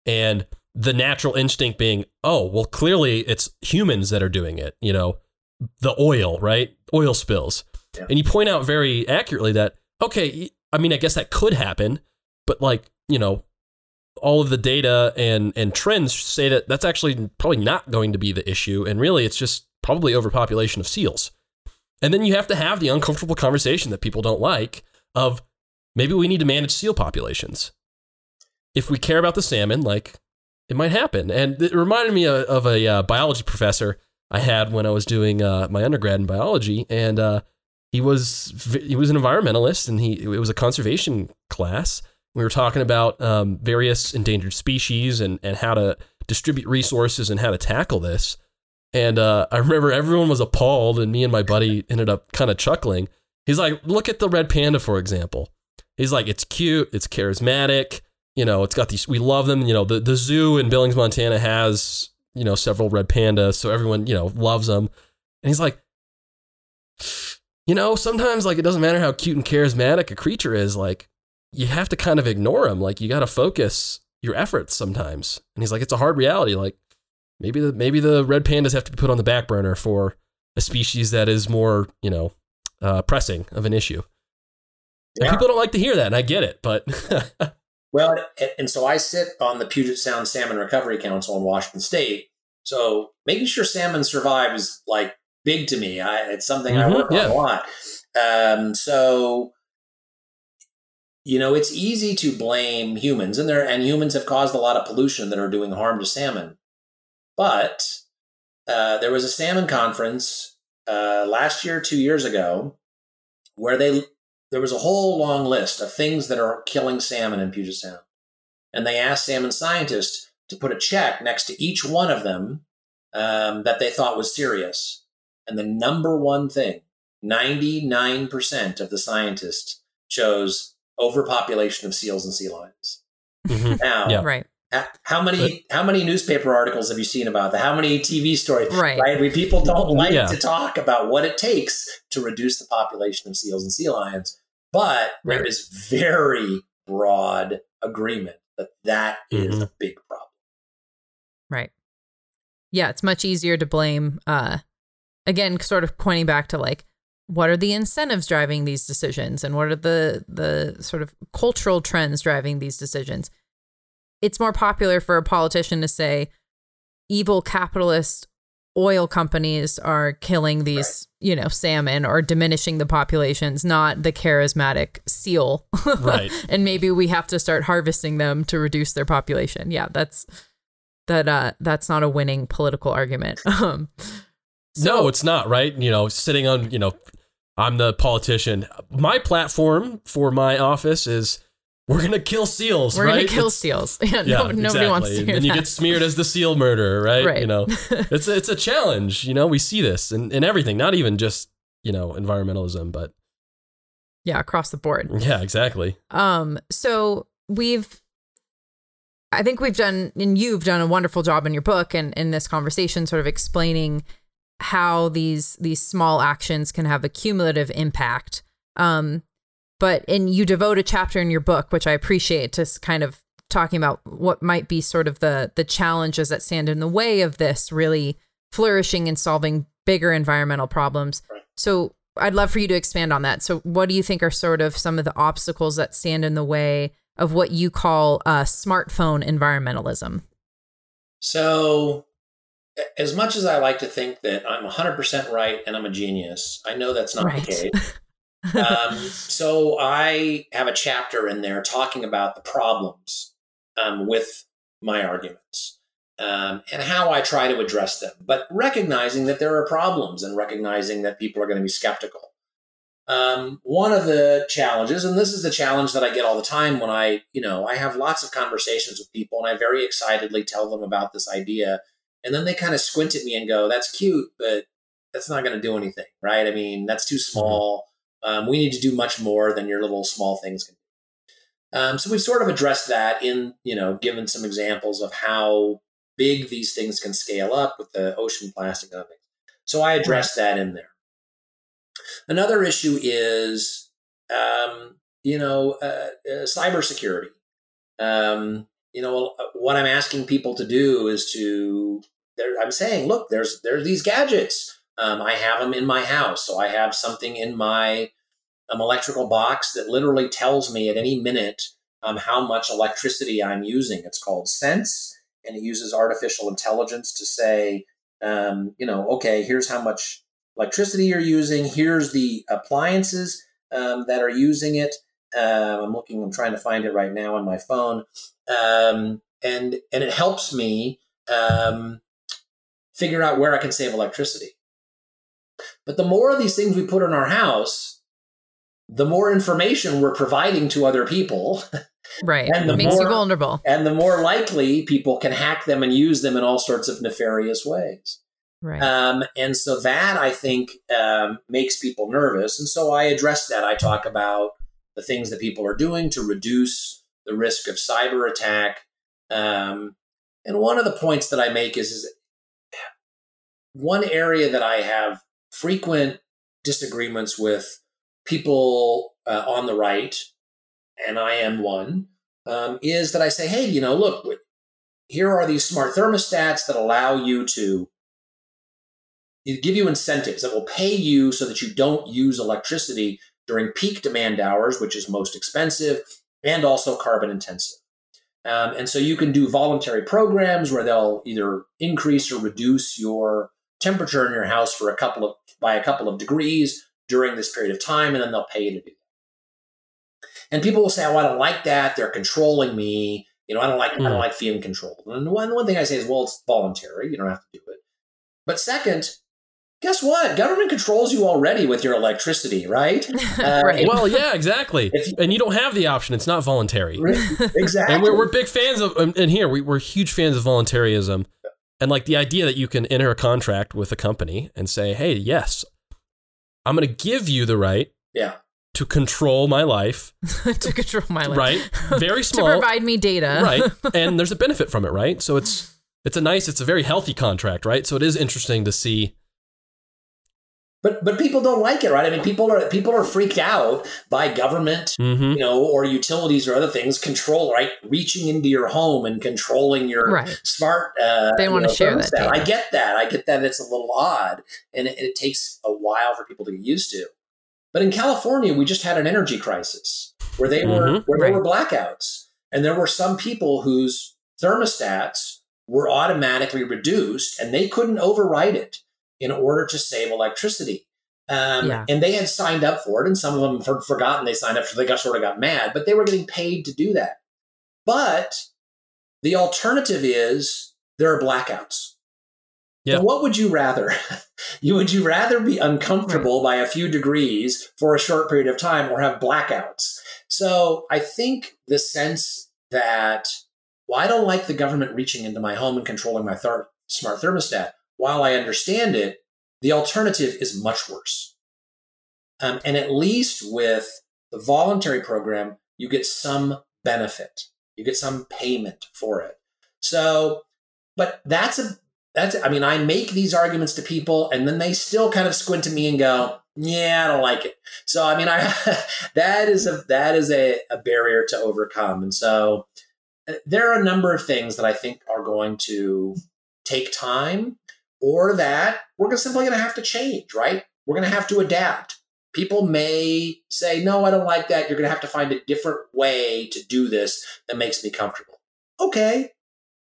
and the natural instinct being, oh, well, clearly it's humans that are doing it, you know, the oil, right? Oil spills. Yeah. And you point out very accurately that, okay, I mean, I guess that could happen, but like, you know, all of the data and trends say that that's actually probably not going to be the issue. And really, it's just probably overpopulation of seals. And then you have to have the uncomfortable conversation that people don't like of maybe we need to manage seal populations. If we care about the salmon, like it might happen. And it reminded me of a biology professor I had when I was doing my undergrad in biology. And, He was an environmentalist, and it was a conservation class. We were talking about various endangered species and how to distribute resources and how to tackle this. And I remember everyone was appalled, and me and my buddy ended up kind of chuckling. He's like, look at the red panda, for example. He's like, it's cute. It's charismatic. You know, it's got these, we love them. You know, the zoo in Billings, Montana has, you know, several red pandas. So everyone, you know, loves them. And he's like, you know, sometimes like it doesn't matter how cute and charismatic a creature is, like you have to kind of ignore him. Like you got to focus your efforts sometimes. And he's like, it's a hard reality. Like maybe the red pandas have to be put on the back burner for a species that is more, you know, pressing of an issue. Yeah. And people don't like to hear that, and I get it, but. Well, and so I sit on the Puget Sound Salmon Recovery Council in Washington State. So making sure salmon survive is like big to me. It's something I work on a lot. So You know, it's easy to blame humans, and humans have caused a lot of pollution that are doing harm to salmon. But there was a salmon conference last year, 2 years ago, where there was a whole long list of things that are killing salmon in Puget Sound. And they asked salmon scientists to put a check next to each one of them that they thought was serious. And the number one thing, 99% of the scientists chose overpopulation of seals and sea lions. Mm-hmm. Now, yeah. Right. How many newspaper articles have you seen about that? How many TV stories? Right? People don't like to talk about what it takes to reduce the population of seals and sea lions, but there is very broad agreement that is a big problem. Right. Yeah, it's much easier to blame. Again, sort of pointing back to like, what are the incentives driving these decisions, and what are the sort of cultural trends driving these decisions? It's more popular for a politician to say evil capitalist oil companies are killing these, you know, salmon or diminishing the populations, not the charismatic seal. Right. And maybe we have to start harvesting them to reduce their population. Yeah, that's not a winning political argument. No, it's not, right? You know, sitting on, you know, I'm the politician. My platform for my office is we're going to kill seals, right? We're going to kill seals. Yeah, nobody wants to hear that. And you get smeared as the seal murderer, right? Right. You know, it's a challenge. You know, we see this in everything, not even just, you know, environmentalism, but. Yeah, across the board. Yeah, exactly. So you've done a wonderful job in your book and in this conversation sort of explaining how these small actions can have a cumulative impact. But you devote a chapter in your book, which I appreciate, to kind of talking about what might be sort of the challenges that stand in the way of this really flourishing and solving bigger environmental problems. Right. So I'd love for you to expand on that. So what do you think are sort of some of the obstacles that stand in the way of what you call smartphone environmentalism? So as much as I like to think that I'm 100% right and I'm a genius, I know that's not the case. So I have a chapter in there talking about the problems with my arguments and how I try to address them, but recognizing that there are problems and recognizing that people are going to be skeptical. One of the challenges, and this is the challenge that I get all the time when I have lots of conversations with people and I very excitedly tell them about this idea, and then they kind of squint at me and go, that's cute, but that's not going to do anything, right? I mean, that's too small. We need to do much more than your little small things can do. So we've sort of addressed that in, you know, given some examples of how big these things can scale up with the ocean plastic and other things. So I addressed that in there. Another issue is, cybersecurity. You know, what I'm asking people to do is I'm saying, look, there's these gadgets. I have them in my house. So I have something in my electrical box that literally tells me at any minute how much electricity I'm using. It's called Sense, and it uses artificial intelligence to say, okay, here's how much electricity you're using. Here's the appliances that are using it. I'm trying to find it right now on my phone. And it helps me figure out where I can save electricity. But the more of these things we put in our house, the more information we're providing to other people. Right. And it makes you vulnerable. And the more likely people can hack them and use them in all sorts of nefarious ways. Right. And so that, I think, makes people nervous. And so I address that. I talk about the things that people are doing to reduce the risk of cyber attack. And one of the points that I make is one area that I have frequent disagreements with people on the right, and I am one, is that I say, hey, you know, look, here are these smart thermostats that allow you to give you incentives that will pay you so that you don't use electricity during peak demand hours, which is most expensive and also carbon intensive. And so you can do voluntary programs where they'll either increase or reduce your temperature in your house for a couple of degrees during this period of time, and then they'll pay you to do that. And people will say, oh, I don't like that. They're controlling me. You know, I don't like feeling controlled. And one thing I say is, well, it's voluntary. You don't have to do it. But second, guess what? Government controls you already with your electricity, right? Right. Well, yeah, exactly. And you don't have the option. It's not voluntary. Exactly. And we're big fans of, and here, we're huge fans of voluntarism. And like the idea that you can enter a contract with a company and say, hey, yes, I'm going to give you the right to control my life. To control my life. Right. Very small. To provide me data. Right. And there's a benefit from it, right? So it's a very healthy contract, right? So it is interesting to see. But people don't like it, right? I mean, people are freaked out by government, you know, or utilities or other things control, right? Reaching into your home and controlling your smart. They want to share that. I get that. It's a little odd, and it takes a while for people to get used to. But in California, we just had an energy crisis where they were blackouts, and there were some people whose thermostats were automatically reduced, and they couldn't override it in order to save electricity. And they had signed up for it, and some of them had forgotten they signed up for it. They got mad, but they were getting paid to do that. But the alternative is there are blackouts. Yeah. So what would you rather? Would you rather be uncomfortable by a few degrees for a short period of time or have blackouts? So I think the sense that, well, I don't like the government reaching into my home and controlling my smart thermostat. While I understand it, the alternative is much worse. And at least with the voluntary program, you get some benefit. You get some payment for it. So, but I mean, I make these arguments to people and then they still kind of squint at me and go, yeah, I don't like it. So, I mean, that is a barrier to overcome. And so there are a number of things that I think are going to take time, or that we're simply going to have to change, right? We're going to have to adapt. People may say, no, I don't like that. You're going to have to find a different way to do this that makes me comfortable. Okay.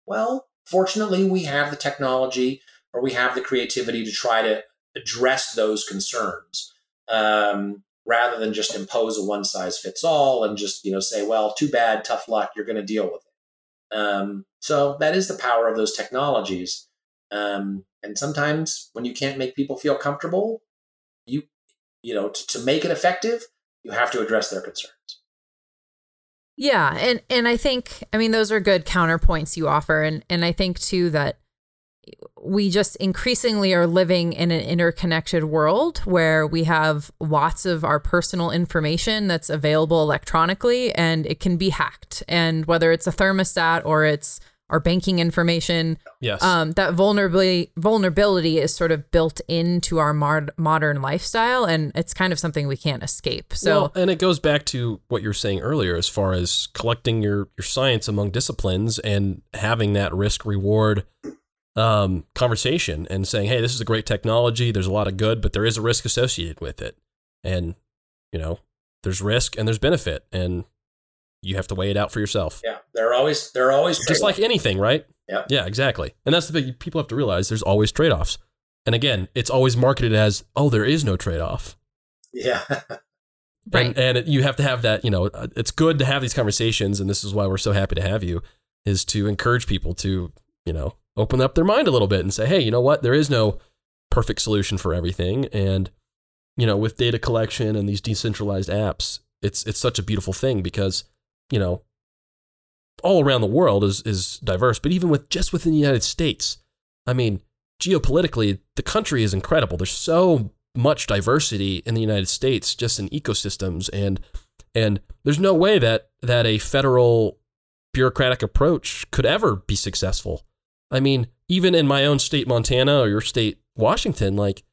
Well, fortunately, we have the technology or we have the creativity to try to address those concerns rather than just impose a one size fits all and just, you know, say, well, too bad, tough luck, you're going to deal with it. So that is the power of those technologies. And sometimes when you can't make people feel comfortable, you know, to make it effective, you have to address their concerns. Yeah. And I think, I mean, those are good counterpoints you offer. And I think too, that we just increasingly are living in an interconnected world where we have lots of our personal information that's available electronically, and it can be hacked. And whether it's a thermostat or it's our banking information, that vulnerability is sort of built into our modern lifestyle, and it's kind of something we can't escape. So, well, and it goes back to what you were saying earlier, as far as collecting your science among disciplines and having that risk reward conversation and saying, hey, this is a great technology. There's a lot of good, but there is a risk associated with it. And, you know, there's risk and there's benefit, and you have to weigh it out for yourself. Yeah, there are always trade-offs. Just like anything, right? Yeah. Yeah, exactly. And that's the big, people have to realize there's always trade-offs. And again, it's always marketed as, oh, there is no trade-off. Yeah. Right. And you have to have that, you know, it's good to have these conversations, and this is why we're so happy to have you, is to encourage people to, you know, open up their mind a little bit and say, hey, you know what? There is no perfect solution for everything. And, you know, with data collection and these decentralized apps, it's such a beautiful thing, because you know, all around the world is diverse, but even within the United States, I mean, geopolitically, the country is incredible. There's so much diversity in the United States, just in ecosystems, and there's no way that a federal bureaucratic approach could ever be successful. I mean, even in my own state, Montana, or your state, Washington, like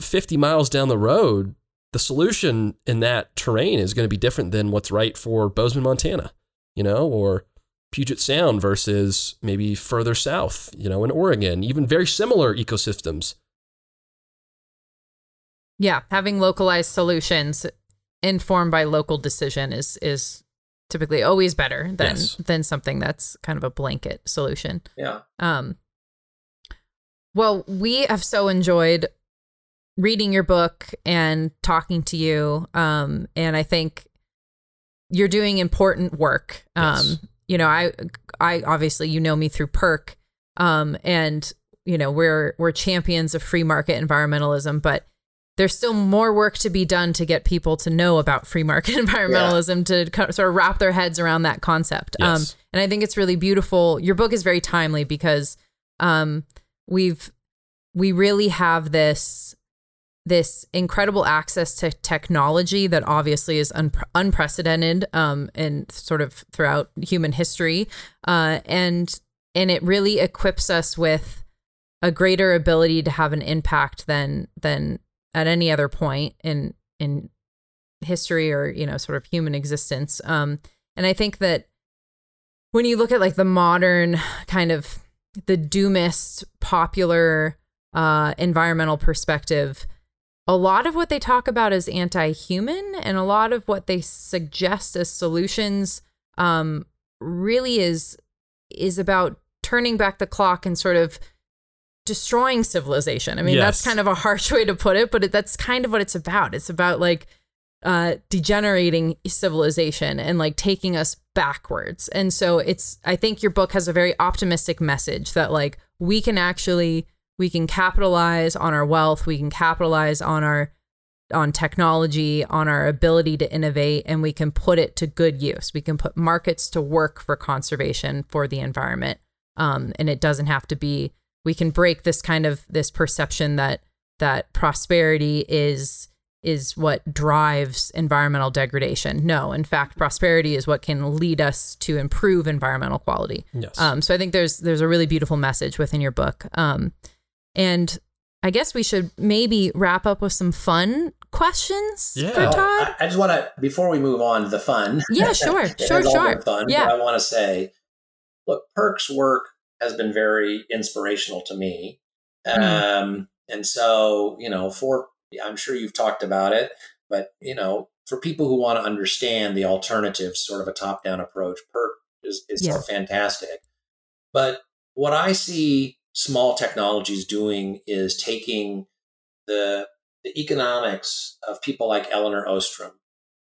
50 miles down the road, the solution in that terrain is going to be different than what's right for Bozeman, Montana, you know, or Puget Sound versus maybe further south, you know, in Oregon, even very similar ecosystems. Yeah. Having localized solutions informed by local decision is typically always better than something that's kind of a blanket solution. Yeah. Well, we have so enjoyed reading your book and talking to you. And I think you're doing important work. Yes. You know, I obviously, you know me through PERC, and you know, we're champions of free market environmentalism, but there's still more work to be done to get people to know about free market environmentalism, to sort of wrap their heads around that concept. Yes. And I think it's really beautiful. Your book is very timely because we really have this incredible access to technology that obviously is unprecedented and sort of throughout human history. And it really equips us with a greater ability to have an impact than at any other point in history or, you know, sort of human existence. And I think that when you look at like the modern kind of the doomist popular environmental perspective, a lot of what they talk about is anti-human, and a lot of what they suggest as solutions really is about turning back the clock and sort of destroying civilization. I mean, yes. That's kind of a harsh way to put it, but that's kind of what it's about. It's about like degenerating civilization and like taking us backwards. And so I think your book has a very optimistic message that like we can capitalize on our wealth, we can capitalize on on technology, on our ability to innovate, and we can put it to good use. We can put markets to work for conservation, for the environment. And it doesn't have to be, we can break this perception that prosperity is what drives environmental degradation. No, in fact, prosperity is what can lead us to improve environmental quality. Yes. So I think there's a really beautiful message within your book. And I guess we should maybe wrap up with some fun questions for Todd. I just want to, before we move on to the fun. Yeah, sure, sure. Fun, yeah. But I want to say, look, PERC's work has been very inspirational to me. And so, you know, I'm sure you've talked about it, but, you know, for people who want to understand the alternatives, sort of a top-down approach, PERC is yes. fantastic. But what I see small technologies doing is taking the economics of people like Eleanor Ostrom,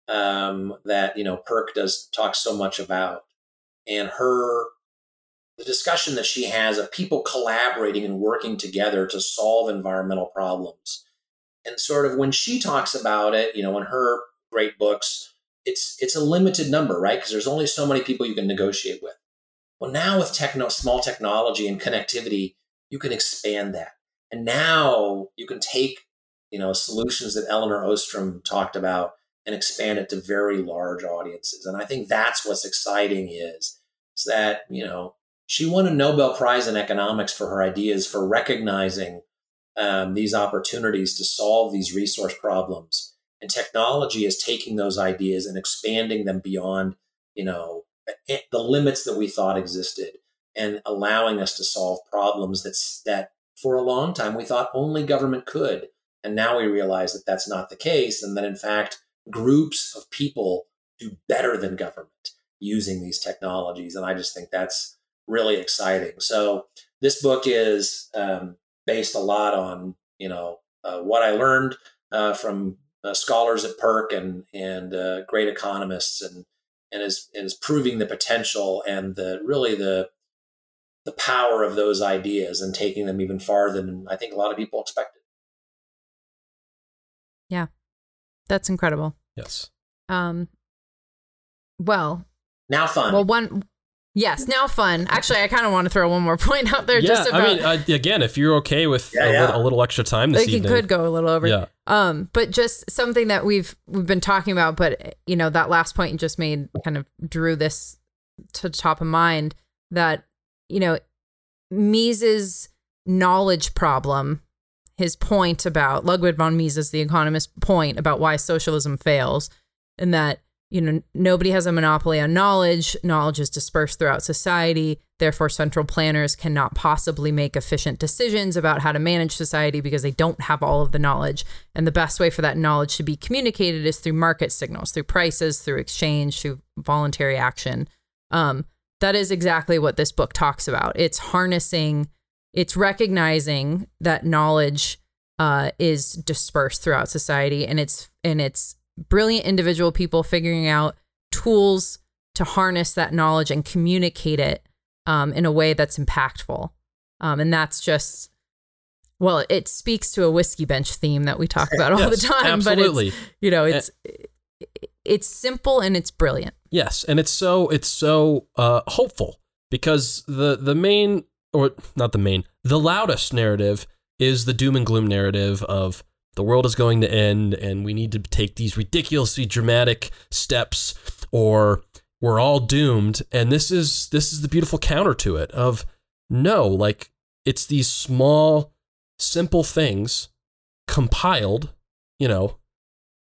that, you know, PERC talks so much about, and the discussion that she has of people collaborating and working together to solve environmental problems. And sort of when she talks about it, you know, in her great books, it's a limited number, right? Because there's only so many people you can negotiate with. Well, now with small technology and connectivity, you can expand that. And now you can take, you know, solutions that Eleanor Ostrom talked about and expand it to very large audiences. And I think that's what's exciting is that, you know, she won a Nobel Prize in economics for her ideas for recognizing these opportunities to solve these resource problems. And technology is taking those ideas and expanding them beyond, you know, the limits that we thought existed, and allowing us to solve problems that for a long time we thought only government could. And now we realize that that's not the case, and that in fact groups of people do better than government using these technologies. And I just think that's really exciting. So this book is based a lot on, you know, what I learned from scholars at PERC and great economists, and is proving the potential and the power of those ideas and taking them even farther than I think a lot of people expected. Yeah, that's incredible. Yes. Well. Now fun. Well, yes, now fun. Actually, I kind of want to throw one more point out there. Yeah, just about, I mean, again, if you're okay with a little extra time this evening. Could go a little over. Yeah. But just something that we've been talking about, but, you know, that last point you just made kind of drew this to the top of mind, that, you know, Mises' knowledge problem, his point about Ludwig von Mises, the economist's point about why socialism fails, and that, you know, nobody has a monopoly on knowledge. Knowledge is dispersed throughout society. Therefore, central planners cannot possibly make efficient decisions about how to manage society because they don't have all of the knowledge. And the best way for that knowledge to be communicated is through market signals, through prices, through exchange, through voluntary action. That is exactly what this book talks about. It's harnessing, it's recognizing that knowledge is dispersed throughout society, and it's brilliant individual people figuring out tools to harness that knowledge and communicate it in a way that's impactful. And that's just, well, it speaks to a Whiskey Bench theme that we talk about all the time. Absolutely. But it's, you know, it's simple and it's brilliant. Yes. And it's so hopeful, because the loudest narrative is the doom and gloom narrative of the world is going to end and we need to take these ridiculously dramatic steps or we're all doomed. And this is the beautiful counter to it of no, like it's these small, simple things compiled, you know,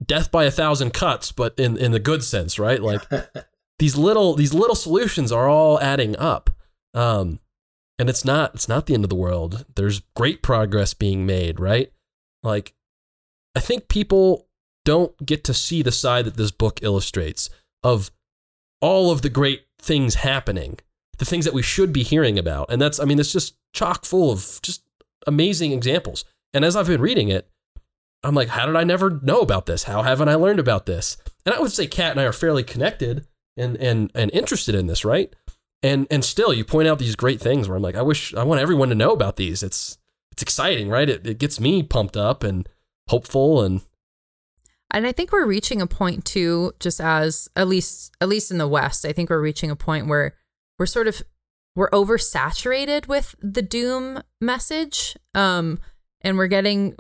death by 1,000 cuts, but in the good sense, right? Like these little solutions are all adding up. And it's not the end of the world. There's great progress being made, right? Like, I think people don't get to see the side that this book illustrates of all of the great things happening, the things that we should be hearing about. And it's just chock full of just amazing examples. And as I've been reading it, I'm like, how did I never know about this? How haven't I learned about this? And I would say Cat and I are fairly connected and interested in this, right? And still, you point out these great things where I'm like, I want everyone to know about these. It's exciting, right? It gets me pumped up and hopeful, and I think we're reaching a point too. Just as at least in the West, I think we're reaching a point where we're oversaturated with the doom message, and I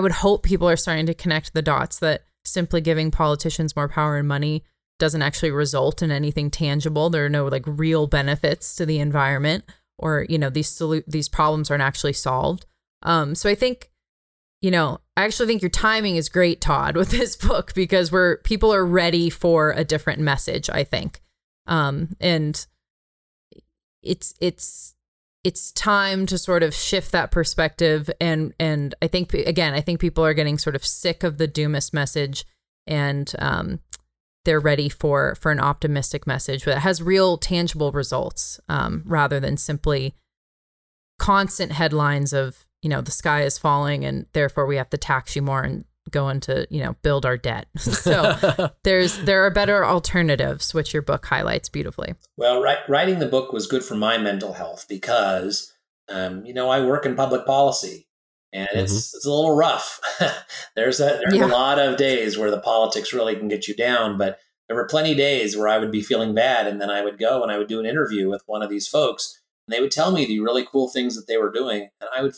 would hope people are starting to connect the dots that simply giving politicians more power and money doesn't actually result in anything tangible. There are no like real benefits to the environment, or, you know, these problems aren't actually solved. So I think, you know, I actually think your timing is great, Todd, with this book, because people are ready for a different message, I think. And it's time to sort of shift that perspective. And I think, again, people are getting sort of sick of the doomist message, and, they're ready for an optimistic message that has real tangible results, rather than simply constant headlines of, you know, the sky is falling and therefore we have to tax you more and go into, you know, build our debt. So there are better alternatives, which your book highlights beautifully. Well, writing the book was good for my mental health because, you know, I work in public policy. And it's a little rough. There's a lot of days where the politics really can get you down, but there were plenty of days where I would be feeling bad. And then I would go and I would do an interview with one of these folks, and they would tell me the really cool things that they were doing. And I would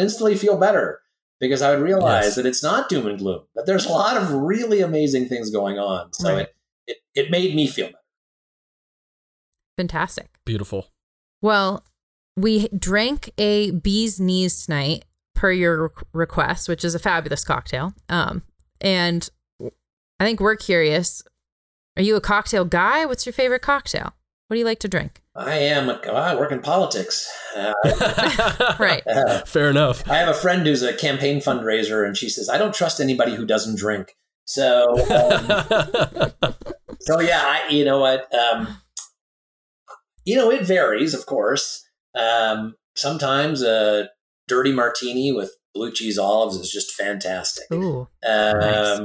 instantly feel better, because I would realize that it's not doom and gloom, that there's a lot of really amazing things going on. So it made me feel better. Fantastic. Beautiful. Well, we drank a Bee's Knees tonight per your request, which is a fabulous cocktail. And I think we're curious. Are you a cocktail guy? What's your favorite cocktail? What do you like to drink? I am. I work in politics. Right. Fair enough. I have a friend who's a campaign fundraiser, and she says, I don't trust anybody who doesn't drink. So, it varies, of course. Sometimes a dirty martini with blue cheese olives is just fantastic. Ooh, nice.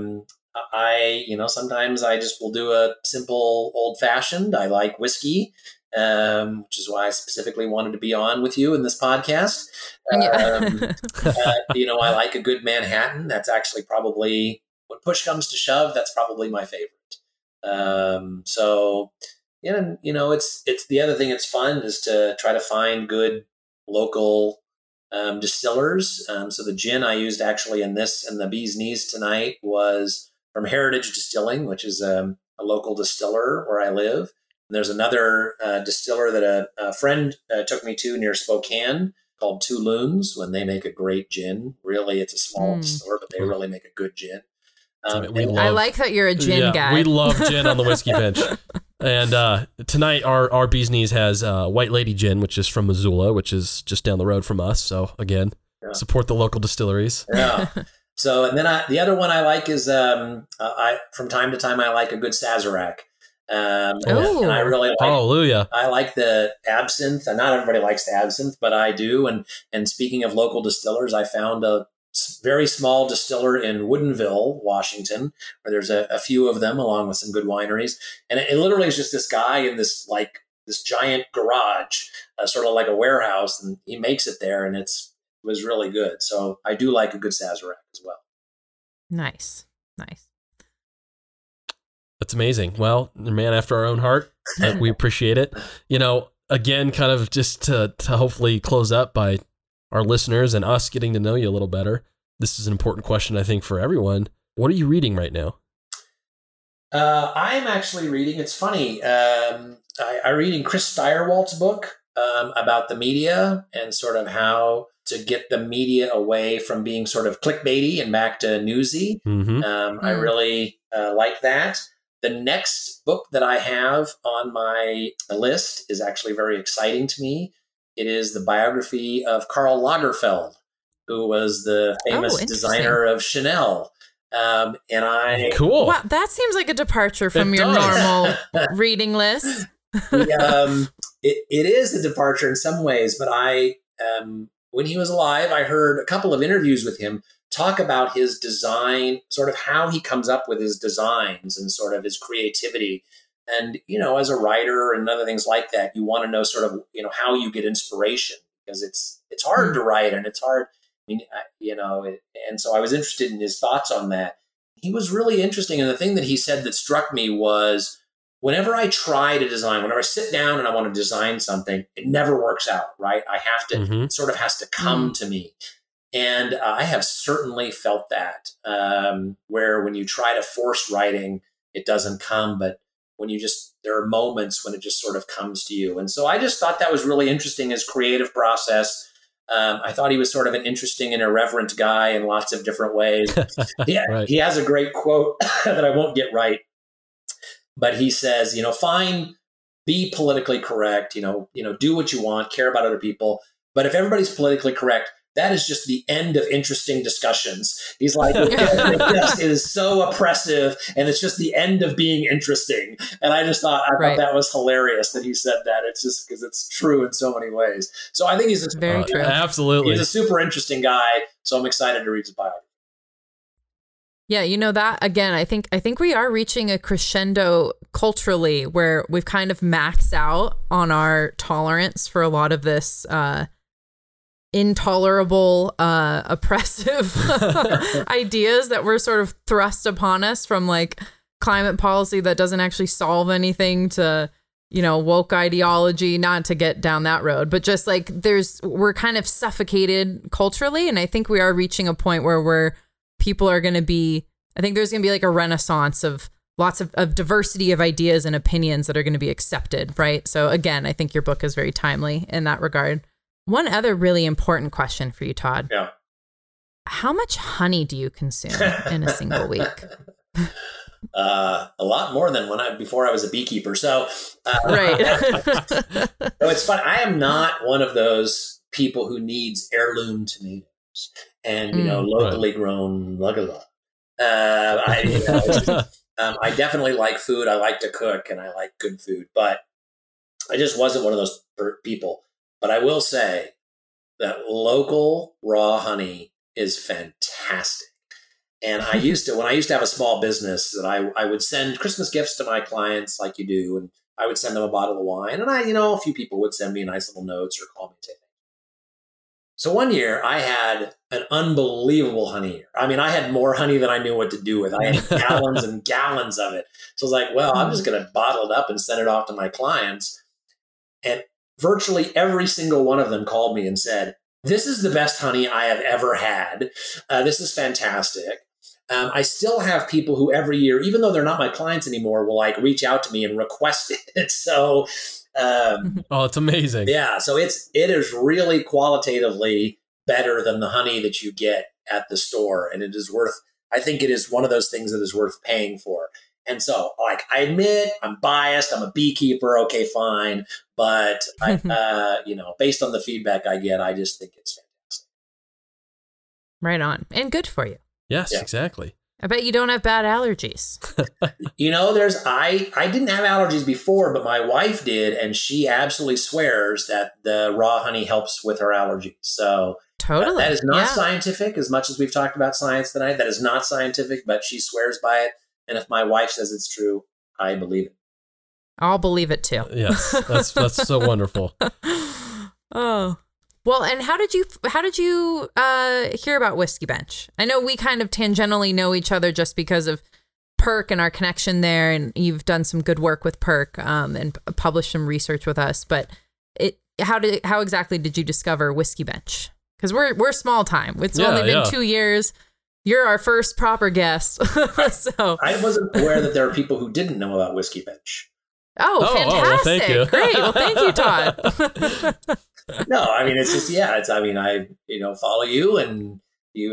Sometimes I just will do a simple old fashioned. I like whiskey, which is why I specifically wanted to be on with you in this podcast. I like a good Manhattan. That's actually probably, when push comes to shove, that's probably my favorite. And, you know, it's the other thing that's fun is to try to find good local distillers. So the gin I used actually in the Bee's Knees tonight was from Heritage Distilling, which is a local distiller where I live. And there's another distiller that a friend took me to near Spokane called Two Loons, when they make a great gin. Really, it's a small distiller, but they really make a good gin. I like that you're a gin guy. We love gin on the Whiskey Bench. And tonight, our Bee's Knees has White Lady Gin, which is from Missoula, which is just down the road from us. So, again, support the local distilleries. Yeah. So, and then the other one I like is, from time to time, I like a good Sazerac. And I really like, hallelujah. I like the absinthe. Not everybody likes the absinthe, but I do. And speaking of local distillers, I found a very small distiller in Woodinville, Washington, where there's a few of them along with some good wineries. And it literally is just this guy in this this giant garage, sort of like a warehouse, and he makes it there, and it was really good. So I do like a good Sazerac as well. Nice. That's amazing. Well, the man after our own heart, we appreciate it. You know, again, kind of just to hopefully close up by our listeners and us getting to know you a little better. This is an important question, I think, for everyone. What are you reading right now? I'm actually reading, it's funny, I'm reading Chris Steyerwalt's book about the media and sort of how to get the media away from being sort of clickbaity and back to newsy. Mm-hmm. I really like that. The next book that I have on my list is actually very exciting to me. It is the biography of Karl Lagerfeld, who was the famous designer of Chanel. Cool. Wow, that seems like a departure from your normal reading list. It is a departure in some ways, but when he was alive, I heard a couple of interviews with him talk about his design, sort of how he comes up with his designs and sort of his creativity. And, you know, as a writer and other things like that, you want to know sort of, you know, how you get inspiration, because it's hard to write and it's hard. I mean, and so I was interested in his thoughts on that. He was really interesting. And the thing that he said that struck me was, whenever I try to design, whenever I sit down and I want to design something, it never works out, right? I have to, it sort of has to come to me. And I have certainly felt that, where when you try to force writing, it doesn't come, but when you just, there are moments when it just sort of comes to you. And so I just thought that was really interesting, his creative process. I thought he was sort of an interesting and irreverent guy in lots of different ways. He has a great quote that I won't get right, but he says, you know, fine, be politically correct, you know, do what you want, care about other people. But if everybody's politically correct, that is just the end of interesting discussions. He's like, it is so oppressive, and it's just the end of being interesting. And I just thought that was hilarious that he said that. It's just because it's true in so many ways. So I think he's very true. Absolutely, he's a super interesting guy. So I'm excited to read his biography. Yeah, you know that again. I think we are reaching a crescendo culturally where we've kind of maxed out on our tolerance for a lot of this intolerable, oppressive ideas that were sort of thrust upon us from like climate policy that doesn't actually solve anything to, you know, woke ideology. Not to get down that road, but just like we're kind of suffocated culturally, and I think we are reaching a point where people are going to be, I think there's going to be like a renaissance of lots of diversity of ideas and opinions that are going to be accepted, right? So again, I think your book is very timely in that regard. One other really important question for you, Todd. Yeah. How much honey do you consume in a single week? A lot more than before I was a beekeeper. So, so it's fun. I am not one of those people who needs heirloom tomatoes and, you know, locally grown lugala. I definitely like food. I like to cook and I like good food, but I just wasn't one of those people. But I will say that local raw honey is fantastic. And when I used to have a small business, that I would send Christmas gifts to my clients like you do. And I would send them a bottle of wine. And a few people would send me nice little notes or call me and say, so one year I had an unbelievable honey year. I mean, I had more honey than I knew what to do with. I had gallons and gallons of it. So I was like, well, I'm just going to bottle it up and send it off to my clients. And virtually every single one of them called me and said, this is the best honey I have ever had. This is fantastic. I still have people who every year, even though they're not my clients anymore, will like reach out to me and request it. So it's amazing. Yeah. So it is really qualitatively better than the honey that you get at the store. And I think it is one of those things that is worth paying for. And so like, I admit I'm biased. I'm a beekeeper. Okay, fine. But based on the feedback I get, I just think it's fantastic. Right on. And good for you. Yes, yeah. Exactly. I bet you don't have bad allergies. I didn't have allergies before, but my wife did, and she absolutely swears that the raw honey helps with her allergies. So totally, that is not scientific. As much as we've talked about science tonight, that is not scientific, but she swears by it. And if my wife says it's true, I believe it. I'll believe it too. Yes, that's so wonderful. Oh. Well, and how did you hear about Whiskey Bench? I know we kind of tangentially know each other just because of PERC and our connection there, and you've done some good work with PERC and published some research with us. But how exactly did you discover Whiskey Bench? Because we're small time. It's only been 2 years. You're our first proper guest. So I wasn't aware that there are people who didn't know about Whiskey Bench. Oh, fantastic. Oh, well, thank you. Great. Well, thank you, Todd. No, I mean, it's just, I follow you and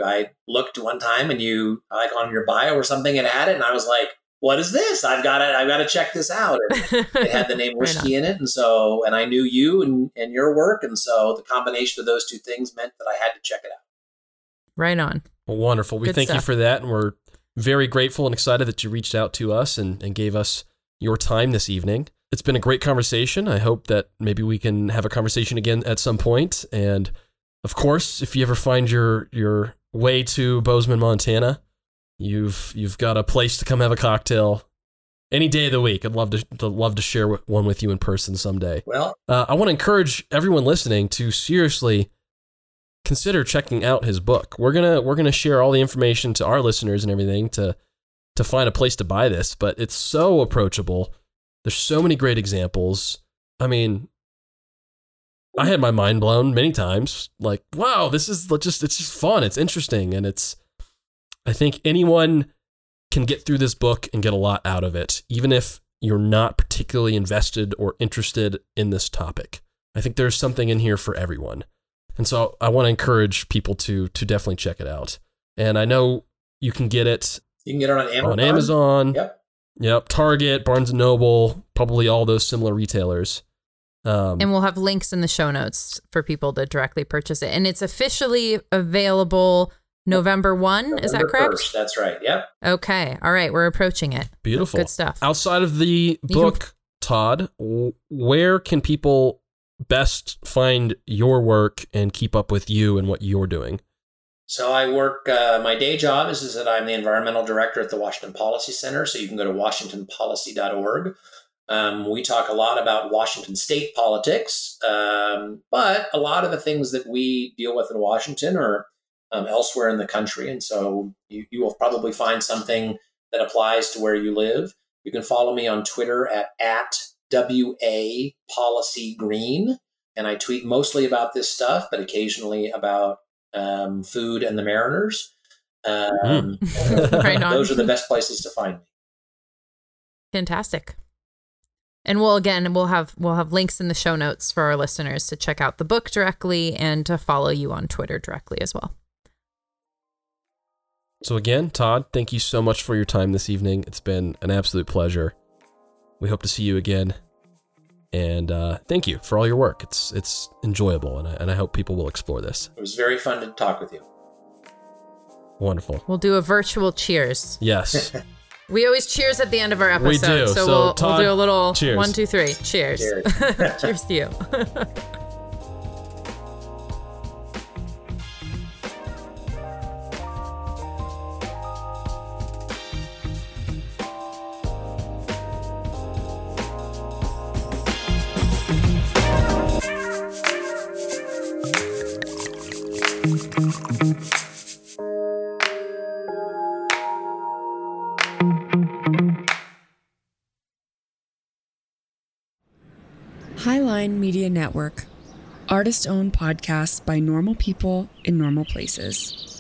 I looked one time and you like on your bio or something and had it. And I was like, what is this? I've got to check this out. And it had the name Whiskey in it. And so, and I knew you and your work. And so the combination of those two things meant that I had to check it out. Right on. Well, wonderful. Good stuff. Thank you for that. And we're very grateful and excited that you reached out to us and gave us your time this evening. It's been a great conversation. I hope that maybe we can have a conversation again at some point. And of course, if you ever find your way to Bozeman, Montana, you've got a place to come have a cocktail any day of the week. I'd love to share one with you in person someday. Well, I want to encourage everyone listening to seriously consider checking out his book. We're gonna share all the information to our listeners and everything to find a place to buy this, but it's so approachable. There's so many great examples. I mean, I had my mind blown many times. Like, wow, this is it's just fun. It's interesting. And I think anyone can get through this book and get a lot out of it, even if you're not particularly invested or interested in this topic. I think there's something in here for everyone. And so I want to encourage people to definitely check it out. And I know you can get it. You can get it on Amazon. On Amazon. Yep. Target, Barnes & Noble, probably all those similar retailers. And we'll have links in the show notes for people to directly purchase it. And it's officially available November 1. November is that correct? 1st, that's right. Yep. Okay. All right. We're approaching it. Beautiful. Good stuff. Outside of the book, Todd, where can people best find your work and keep up with you and what you're doing? So I work, my day job is that I'm the environmental director at the Washington Policy Center. So you can go to washingtonpolicy.org. We talk a lot about Washington state politics, but a lot of the things that we deal with in Washington are elsewhere in the country. And so you will probably find something that applies to where you live. You can follow me on Twitter at @WAPolicyGreen. And I tweet mostly about this stuff, but occasionally about food and the Mariners. Right on. Those are the best places to find me. Fantastic. And we'll have links in the show notes for our listeners to check out the book directly and to follow you on Twitter directly as well. So again, Todd, thank you so much for your time this evening. It's been an absolute pleasure. We hope to see you again. And thank you for all your work. It's enjoyable, and I hope people will explore this. It was very fun to talk with you. Wonderful. We'll do a virtual cheers. Yes. We always cheers at the end of our episode. We do. So we'll do a little cheers. 1, 2, 3. Cheers. Cheers, cheers to you. Highline Media Network. Artist-owned podcasts by normal people in normal places.